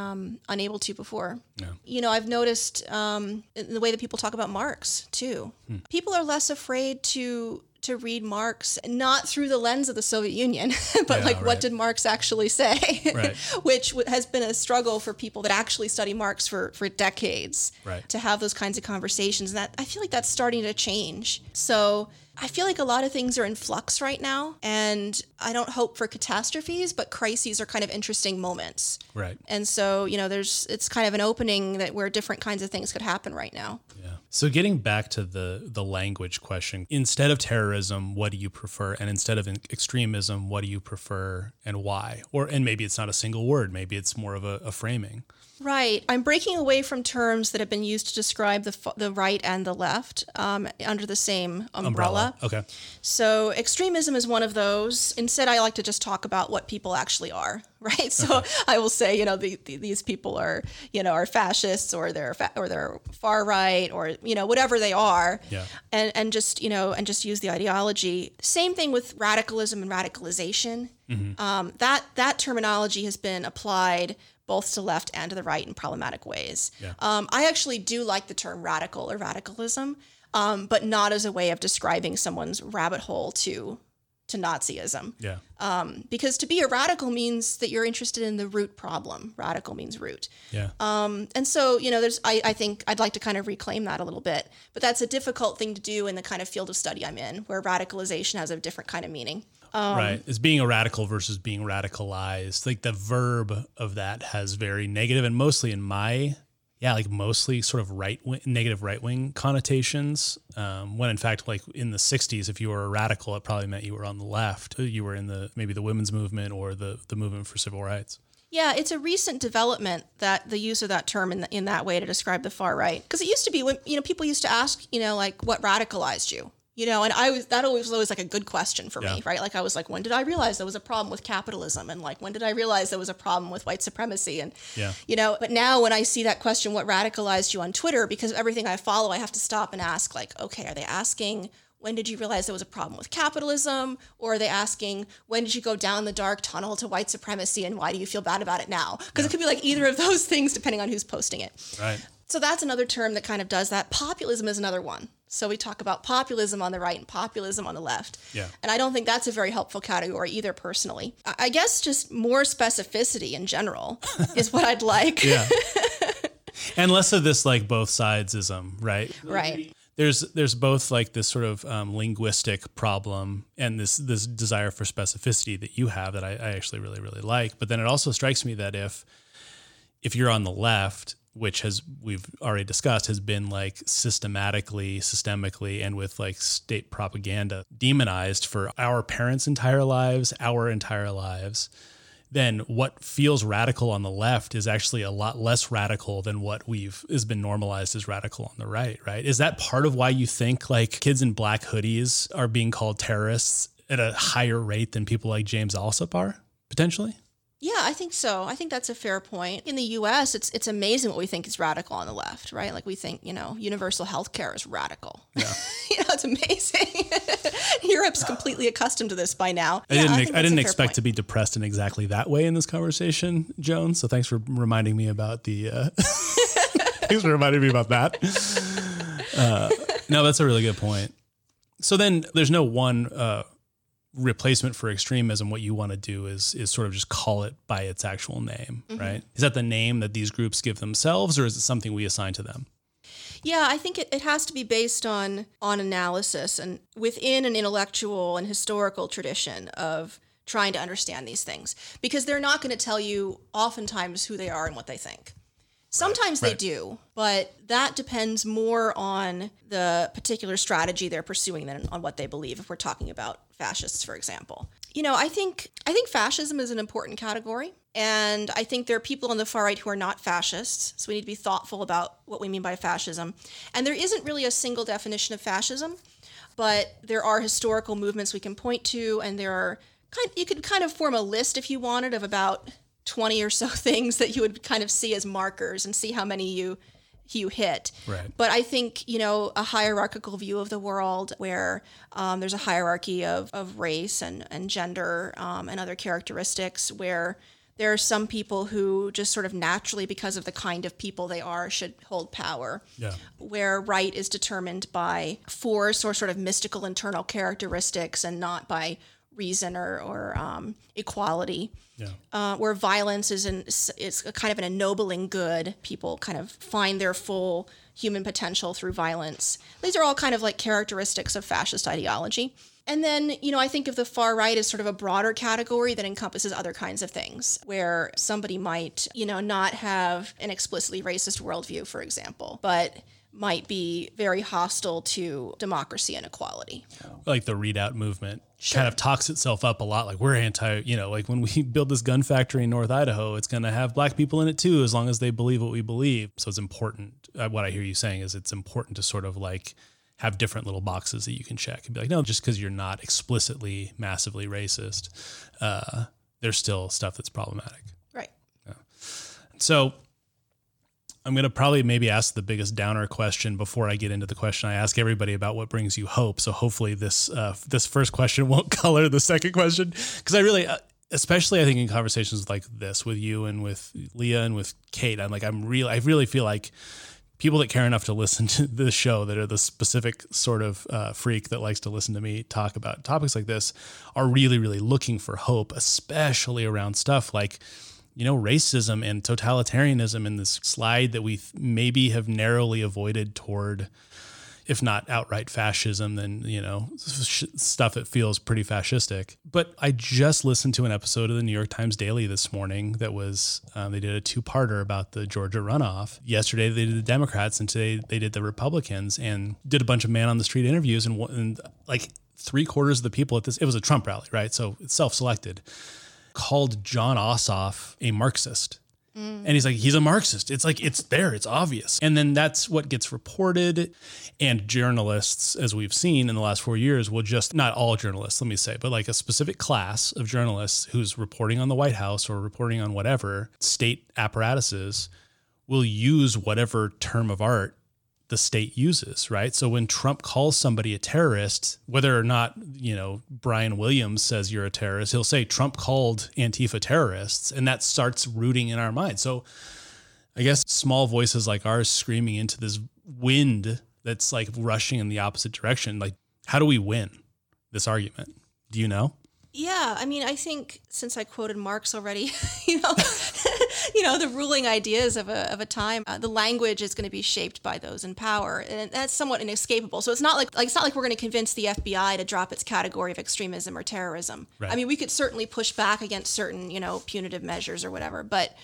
unable to before. Yeah. You know, I've noticed in the way that people talk about Marx, too. People are less afraid to to read Marx, not through the lens of the Soviet Union, but what did Marx actually say, which has been a struggle for people that actually study Marx for decades, to have those kinds of conversations. And that, I feel like that's starting to change. So I feel like a lot of things are in flux right now, and I don't hope for catastrophes, but crises are kind of interesting moments. Right. And so, you know, it's kind of an opening that where different kinds of things could happen right now. Yeah. So getting back to the language question, instead of terrorism, what do you prefer? And instead of extremism, what do you prefer and why? And maybe it's not a single word. Maybe it's more of a framing. Right. I'm breaking away from terms that have been used to describe the right and the left under the same umbrella. Okay. So extremism is one of those. Instead, I like to just talk about what people actually are. Right. So I will say, you know, these people are, you know, are fascists, or they're far right, or, you know, whatever they are, and just, you know, and just use the ideology. Same thing with radicalism and radicalization. Mm-hmm. That terminology has been applied both to left and to the right in problematic ways. Yeah. I actually do like the term radical or radicalism, but not as a way of describing someone's rabbit hole to Nazism. Yeah. Because to be a radical means that you're interested in the root problem. Radical means root. Yeah. And so, you know, I think I'd like to kind of reclaim that a little bit, but that's a difficult thing to do in the kind of field of study I'm in, where radicalization has a different kind of meaning. Right. It's being a radical versus being radicalized. Like the verb of that has very negative and mostly mostly sort of negative right wing connotations. When in fact, like in the 60s, if you were a radical, it probably meant you were on the left. You were in maybe the women's movement or the movement for civil rights. Yeah, it's a recent development that the use of that term in that way to describe the far right. Because it used to be when, you know, people used to ask, you know, like, what radicalized you? You know, and that was always like a good question for me, right? Like I was like, when did I realize there was a problem with capitalism? And like, when did I realize there was a problem with white supremacy? And, you know, but now when I see that question, what radicalized you on Twitter, because everything I follow, I have to stop and ask like, okay, are they asking, when did you realize there was a problem with capitalism? Or are they asking, when did you go down the dark tunnel to white supremacy? And why do you feel bad about it now? Because it could be like either of those things, depending on who's posting it. Right. So that's another term that kind of does that. Populism is another one. So we talk about populism on the right and populism on the left. Yeah. And I don't think that's a very helpful category either, personally. I guess just more specificity in general is what I'd like. Yeah. And less of this like both sides-ism, right? Right. There's both like this sort of linguistic problem and this desire for specificity that you have that I actually really, really like. But then it also strikes me that if you're on the left, which we've already discussed, has been like systemically, and with like state propaganda demonized for our parents' entire lives, then what feels radical on the left is actually a lot less radical than what has been normalized as radical on the right, right? Is that part of why you think like kids in black hoodies are being called terrorists at a higher rate than people like James Allsup are, potentially? Yeah, I think so. I think that's a fair point. In the U.S., it's amazing what we think is radical on the left, right? Like we think, you know, universal health care is radical. Yeah. You know, it's amazing. Europe's completely accustomed to this by now. I didn't expect to be depressed in exactly that way in this conversation, Joan. So thanks for reminding me about that. No, that's a really good point. So then there's no one replacement for extremism. What you want to do is sort of just call it by its actual name, mm-hmm. right? Is that the name that these groups give themselves, or is it something we assign to them? Yeah, I think it has to be based on analysis and within an intellectual and historical tradition of trying to understand these things, because they're not going to tell you oftentimes who they are and what they think. Sometimes they do, but that depends more on the particular strategy they're pursuing than on what they believe, if we're talking about fascists, for example. You know, I think fascism is an important category, and I think there are people on the far right who are not fascists, so we need to be thoughtful about what we mean by fascism. And there isn't really a single definition of fascism, but there are historical movements we can point to, and there are you could kind of form a list if you wanted of about 20 or so things that you would kind of see as markers and see how many you hit. Right. But I think, you know, a hierarchical view of the world where there's a hierarchy of race and gender and other characteristics, where There are some people who just sort of naturally, because of the kind of people they are, should hold power, where right is determined by force or sort of mystical internal characteristics and not by reason or equality, where violence is a kind of an ennobling good. People kind of find their full human potential through violence. These are all kind of like characteristics of fascist ideology. And then, you know, I think of the far right as sort of a broader category that encompasses other kinds of things, where somebody might, you know, not have an explicitly racist worldview, for example, but might be very hostile to democracy and equality. Like the readout movement kind of talks itself up a lot. Like, we're anti, you know, like when we build this gun factory in North Idaho, it's going to have black people in it too, as long as they believe what we believe. So it's important. What I hear you saying is it's important to sort of like have different little boxes that you can check and be like, no, just because you're not explicitly massively racist, there's still stuff that's problematic. Right. Yeah. So I'm going to probably maybe ask the biggest downer question before I get into the question I ask everybody about what brings you hope. So hopefully this, this first question won't color the second question. Cause I really, especially I think in conversations like this with you and with Leah and with Kate, I really feel like people that care enough to listen to this show, that are the specific sort of freak that likes to listen to me talk about topics like this, are really, really looking for hope, especially around stuff like, you know, racism and totalitarianism and this slide that we maybe have narrowly avoided toward, if not outright fascism, then, you know, stuff that feels pretty fascistic. But I just listened to an episode of the New York Times Daily this morning that was, they did a two-parter about the Georgia runoff. Yesterday they did the Democrats and today they did the Republicans, and did a bunch of man-on-the-street interviews, and like 3/4 of the people at this, it was a Trump rally, right? So it's self-selected, called John Ossoff a Marxist. And he's like, he's a Marxist. It's like, it's there, it's obvious. And then that's what gets reported. And journalists, as we've seen in the last 4 years, will just, not all journalists, let me say, but like a specific class of journalists who's reporting on the White House or reporting on whatever state apparatuses, will use whatever term of art the state uses, right? So when Trump calls somebody a terrorist, whether or not, you know, Brian Williams says you're a terrorist, he'll say Trump called Antifa terrorists, and that starts rooting in our mind. So I guess small voices like ours screaming into this wind that's like rushing in the opposite direction. Like, how do we win this argument? Do you know? Yeah, I mean, I think since I quoted Marx already, you know, you know, the ruling ideas of a time, the language is going to be shaped by those in power, and that's somewhat inescapable. So it's not like it's not like we're going to convince the FBI to drop its category of extremism or terrorism. Right. I mean, we could certainly push back against certain, you know, punitive measures or whatever, but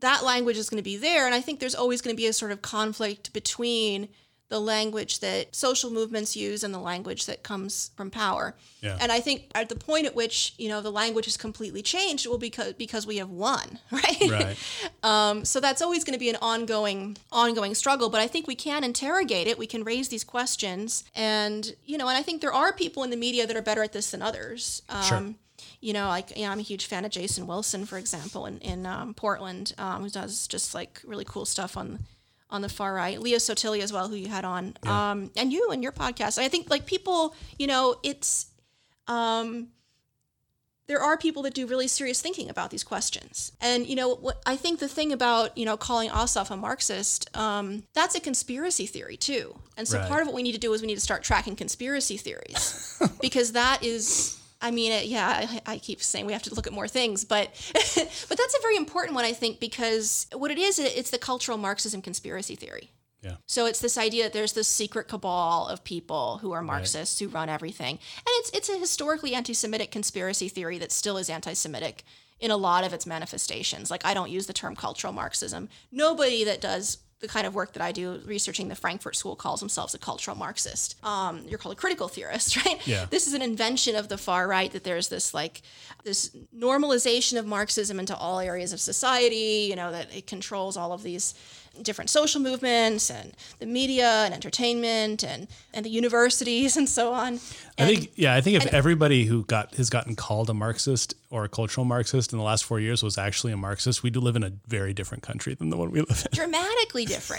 that language is going to be there, and I think there's always going to be a sort of conflict between the language that social movements use and the language that comes from power. Yeah. And I think at the point at which, you know, the language has completely changed, it will be because we have won, right? So that's always going to be an ongoing struggle, but I think we can interrogate it. We can raise these questions. And, you know, and I think there are people in the media that are better at this than others. Sure. You know, like, you know, I'm a huge fan of Jason Wilson, for example, in Portland, who does just like really cool stuff on the far right. Leah Sottile as well, who you had on, and you and your podcast. I think like people, you know, it's, there are people that do really serious thinking about these questions. And, you know, what I think the thing about, you know, calling Ossoff a Marxist, that's a conspiracy theory too. And so part of what we need to do is we need to start tracking conspiracy theories because that is, I mean, I keep saying we have to look at more things, but but that's a very important one, I think, because what it is, it's the cultural Marxism conspiracy theory. Yeah. So it's this idea that there's this secret cabal of people who are Marxists who run everything. And it's a historically anti-Semitic conspiracy theory that still is anti-Semitic in a lot of its manifestations. Like, I don't use the term cultural Marxism. Nobody that does the kind of work that I do researching the Frankfurt School calls themselves a cultural Marxist. You're called a critical theorist, right? Yeah. This is an invention of the far right, that there's this like this normalization of Marxism into all areas of society, you know, that it controls all of these different social movements and the media and entertainment and the universities and so on. I think if everybody who has gotten called a Marxist or a cultural Marxist in the last 4 years was actually a Marxist, we do live in a very different country than the one we live in. Dramatically different.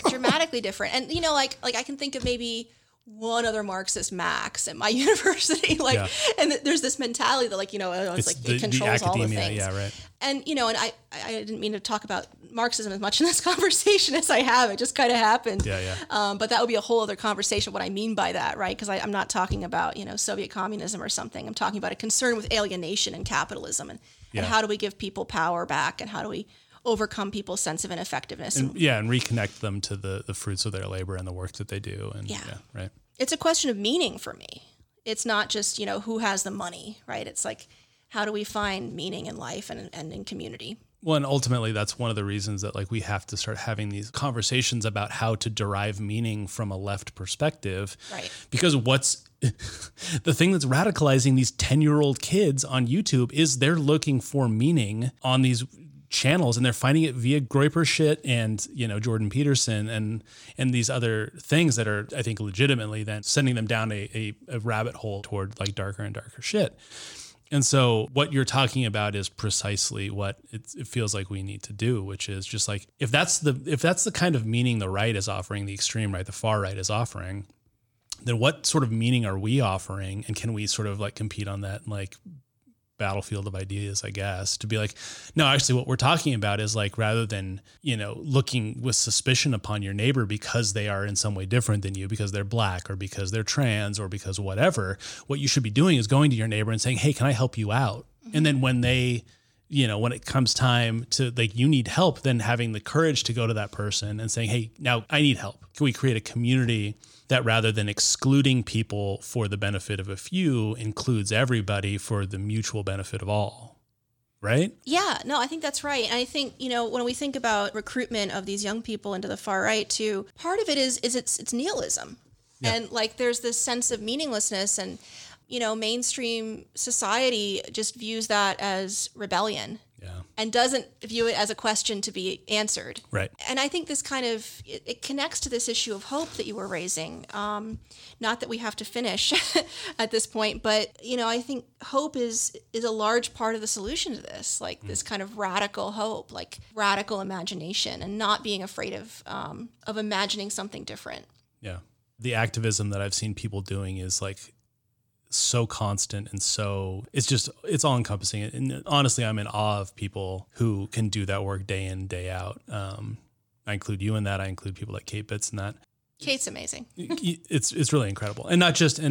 And, you know, like I can think of maybe one other Marxist max at my university. Like, yeah. And there's this mentality that, like, you know, it's like it controls all the things. Yeah, right. And, you know, and I didn't mean to talk about Marxism as much in this conversation as I have. It just kind of happened. Yeah, yeah. But that would be a whole other conversation, what I mean by that, right? Because I'm not talking about, you know, Soviet communism or something. I'm talking about a concern with alienation and capitalism and how do we give people power back and how do we overcome people's sense of ineffectiveness. And reconnect them to the fruits of their labor and the work that they do. And yeah, right. It's a question of meaning for me. It's not just, you know, who has the money, right? It's like, how do we find meaning in life and in community? Well, and ultimately that's one of the reasons that, like, we have to start having these conversations about how to derive meaning from a left perspective. Right. Because what's the thing that's radicalizing these 10-year-old kids on YouTube is they're looking for meaning on these channels, and they're finding it via Groyper shit and, you know, Jordan Peterson and these other things that are, I think, legitimately then sending them down a rabbit hole toward, like, darker and darker shit. And so what you're talking about is precisely what it feels like we need to do, which is just like, if that's the kind of meaning the right is offering, the extreme right, the far right is offering, then what sort of meaning are we offering? And can we sort of, like, compete on that and, like, battlefield of ideas, I guess, to be like, no, actually what we're talking about is, like, rather than, you know, looking with suspicion upon your neighbor because they are in some way different than you, because they're black or because they're trans or because whatever, what you should be doing is going to your neighbor and saying, hey, can I help you out? Mm-hmm. And then when they, you know, when it comes time to, like, you need help, then having the courage to go to that person and saying, hey, now I need help. Can we create a community that, rather than excluding people for the benefit of a few, includes everybody for the mutual benefit of all, right? Yeah, no, I think that's right. And I think, you know, when we think about recruitment of these young people into the far right too, part of it is it's nihilism. Yeah. And, like, there's this sense of meaninglessness, and, you know, mainstream society just views that as rebellion. Yeah. And doesn't view it as a question to be answered. Right. And I think this kind of, it connects to this issue of hope that you were raising. Not that we have to finish at this point, but, you know, I think hope is a large part of the solution to this, like this kind of radical hope, like radical imagination, and not being afraid of imagining something different. Yeah. The activism that I've seen people doing is, like, so constant, and so it's all encompassing. And honestly, I'm in awe of people who can do that work day in, day out. I include you in that. I include people like Kate Bitz in that. Kate's amazing. It's really incredible. And not just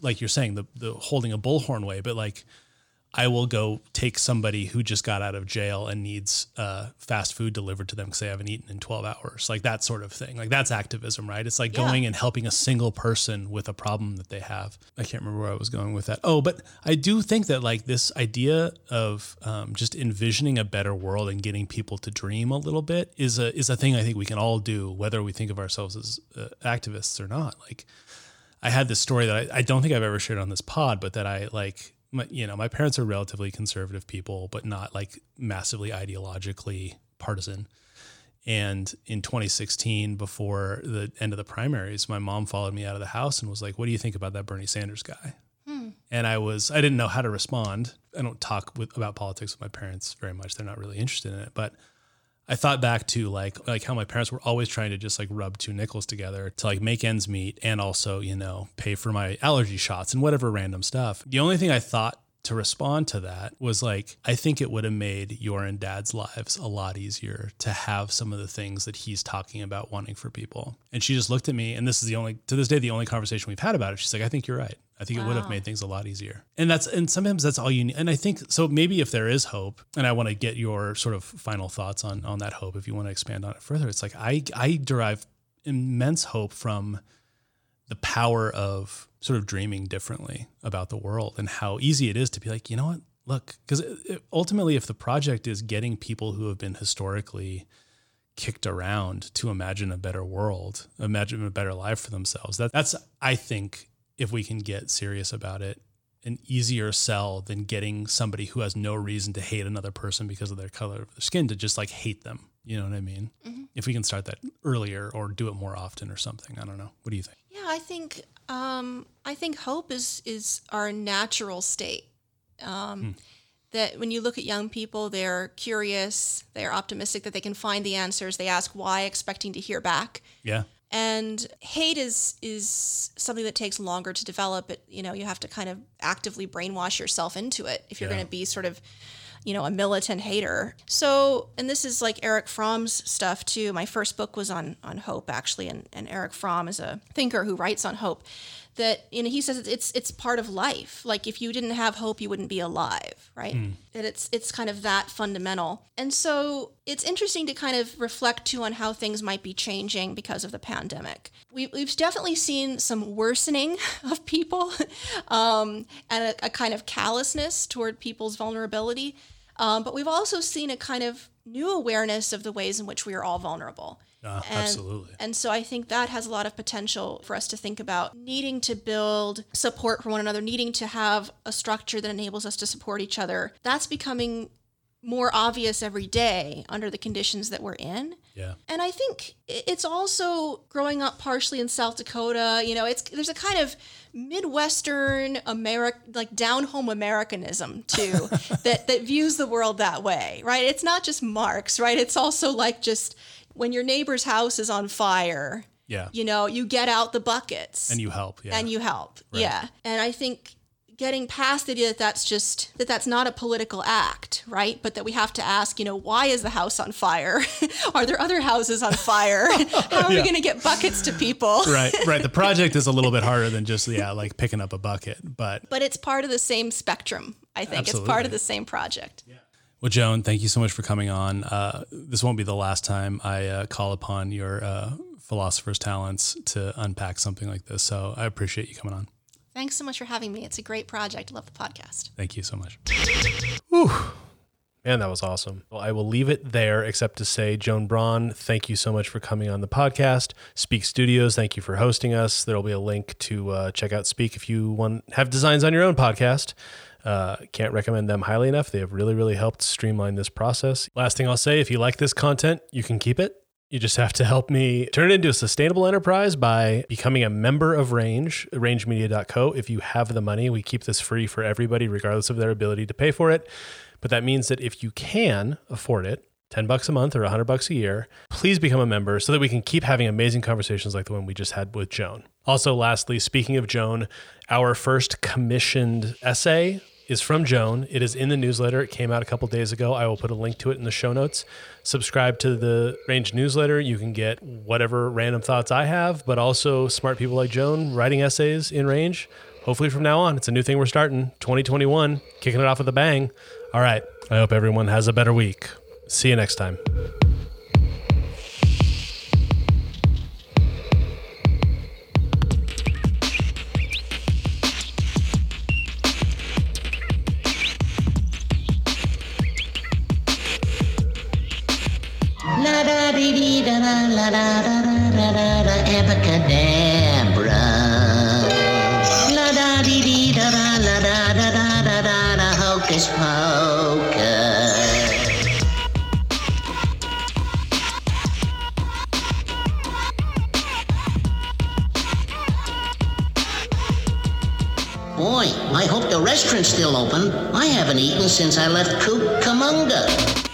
like you're saying, the holding a bullhorn way, but, like, I will go take somebody who just got out of jail and needs fast food delivered to them because they haven't eaten in 12 hours. Like, that sort of thing. Like, that's activism, right? It's like going and helping a single person with a problem that they have. I can't remember where I was going with that. Oh, but I do think that, like, this idea of just envisioning a better world and getting people to dream a little bit is a thing I think we can all do, whether we think of ourselves as activists or not. Like, I had this story that I don't think I've ever shared on this pod, but that I, like, my parents are relatively conservative people, but not, like, massively ideologically partisan. And in 2016, before the end of the primaries, my mom followed me out of the house and was like, what do you think about that Bernie Sanders guy? And I didn't know how to respond. I don't talk about politics with my parents very much. They're not really interested in it. But I thought back to, like how my parents were always trying to just, like, rub two nickels together to, like, make ends meet and also, you know, pay for my allergy shots and whatever random stuff. The only thing I thought to respond to that was, like, I think it would have made your and dad's lives a lot easier to have some of the things that he's talking about wanting for people. And she just looked at me, and this is to this day, the only conversation we've had about it. She's like, I think you're right. I think it would have made things a lot easier. And sometimes that's all you need. And I think, so maybe if there is hope, and I want to get your sort of final thoughts on that hope, if you want to expand on it further, it's like, I derive immense hope from the power of sort of dreaming differently about the world, and how easy it is to be like, you know what, look, because ultimately if the project is getting people who have been historically kicked around to imagine a better world, imagine a better life for themselves, that's, I think, if we can get serious about it, an easier sell than getting somebody who has no reason to hate another person because of their color of their skin to just, like, hate them. You know what I mean? Mm-hmm. If we can start that earlier or do it more often or something, I don't know. What do you think? Yeah, I think hope is our natural state. That when you look at young people, they're curious, they're optimistic that they can find the answers. They ask why, expecting to hear back. Yeah. And hate is something that takes longer to develop. It, you know, you have to kind of actively brainwash yourself into it if you're going to be sort of, you know, a militant hater. So, and this is like Erich Fromm's stuff too. My first book was on hope, actually. And Erich Fromm is a thinker who writes on hope, that, you know, he says it's part of life. Like, if you didn't have hope, you wouldn't be alive, right? And it's kind of that fundamental. And so it's interesting to kind of reflect too on how things might be changing because of the pandemic. We've definitely seen some worsening of people and a kind of callousness toward people's vulnerability. But we've also seen a kind of new awareness of the ways in which we are all vulnerable. Absolutely. And so I think that has a lot of potential for us to think about needing to build support for one another, needing to have a structure that enables us to support each other. That's becoming more obvious every day under the conditions that we're in. Yeah. And I think it's also growing up partially in South Dakota, you know, there's a kind of Midwestern America, like down home Americanism too, that views the world that way, right? It's not just Marx, right? It's also like just when your neighbor's house is on fire, you know, you get out the buckets and you help. Yeah. And you help. Right. Yeah. And I think getting past the idea that that's not a political act, right? But that we have to ask, you know, why is the house on fire? Are there other houses on fire? How are we going to get buckets to people? Right. The project is a little bit harder than just, like picking up a bucket, but it's part of the same spectrum. I think Absolutely. It's part of the same project. Yeah. Well, Joan, thank you so much for coming on. This won't be the last time I call upon your philosopher's talents to unpack something like this. So I appreciate you coming on. Thanks so much for having me. It's a great project. I love the podcast. Thank you so much. Whew. Man, that was awesome. Well, I will leave it there except to say, Joan Braun, thank you so much for coming on the podcast. Speak Studios, thank you for hosting us. There'll be a link to check out Speak if you have designs on your own podcast. Can't recommend them highly enough. They have really, really helped streamline this process. Last thing I'll say, if you like this content, you can keep it. You just have to help me turn it into a sustainable enterprise by becoming a member of Range, rangemedia.co. If you have the money, we keep this free for everybody, regardless of their ability to pay for it. But that means that if you can afford it, $10 a month or $100 a year, please become a member so that we can keep having amazing conversations like the one we just had with Joan. Also, lastly, speaking of Joan, our first commissioned essay is from Joan. It is in the newsletter. It came out a couple days ago. I will put a link to it in the show notes. Subscribe to the Range newsletter. You can get whatever random thoughts I have, but also smart people like Joan writing essays in Range. Hopefully from now on, it's a new thing we're starting. 2021, kicking it off with a bang. All right. I hope everyone has a better week. See you next time. La da da da da da abacadabra. La da dee dee da da la da da da da da da hocus pocus. Boy, I hope the restaurant's still open. I haven't eaten since I left Cucamonga.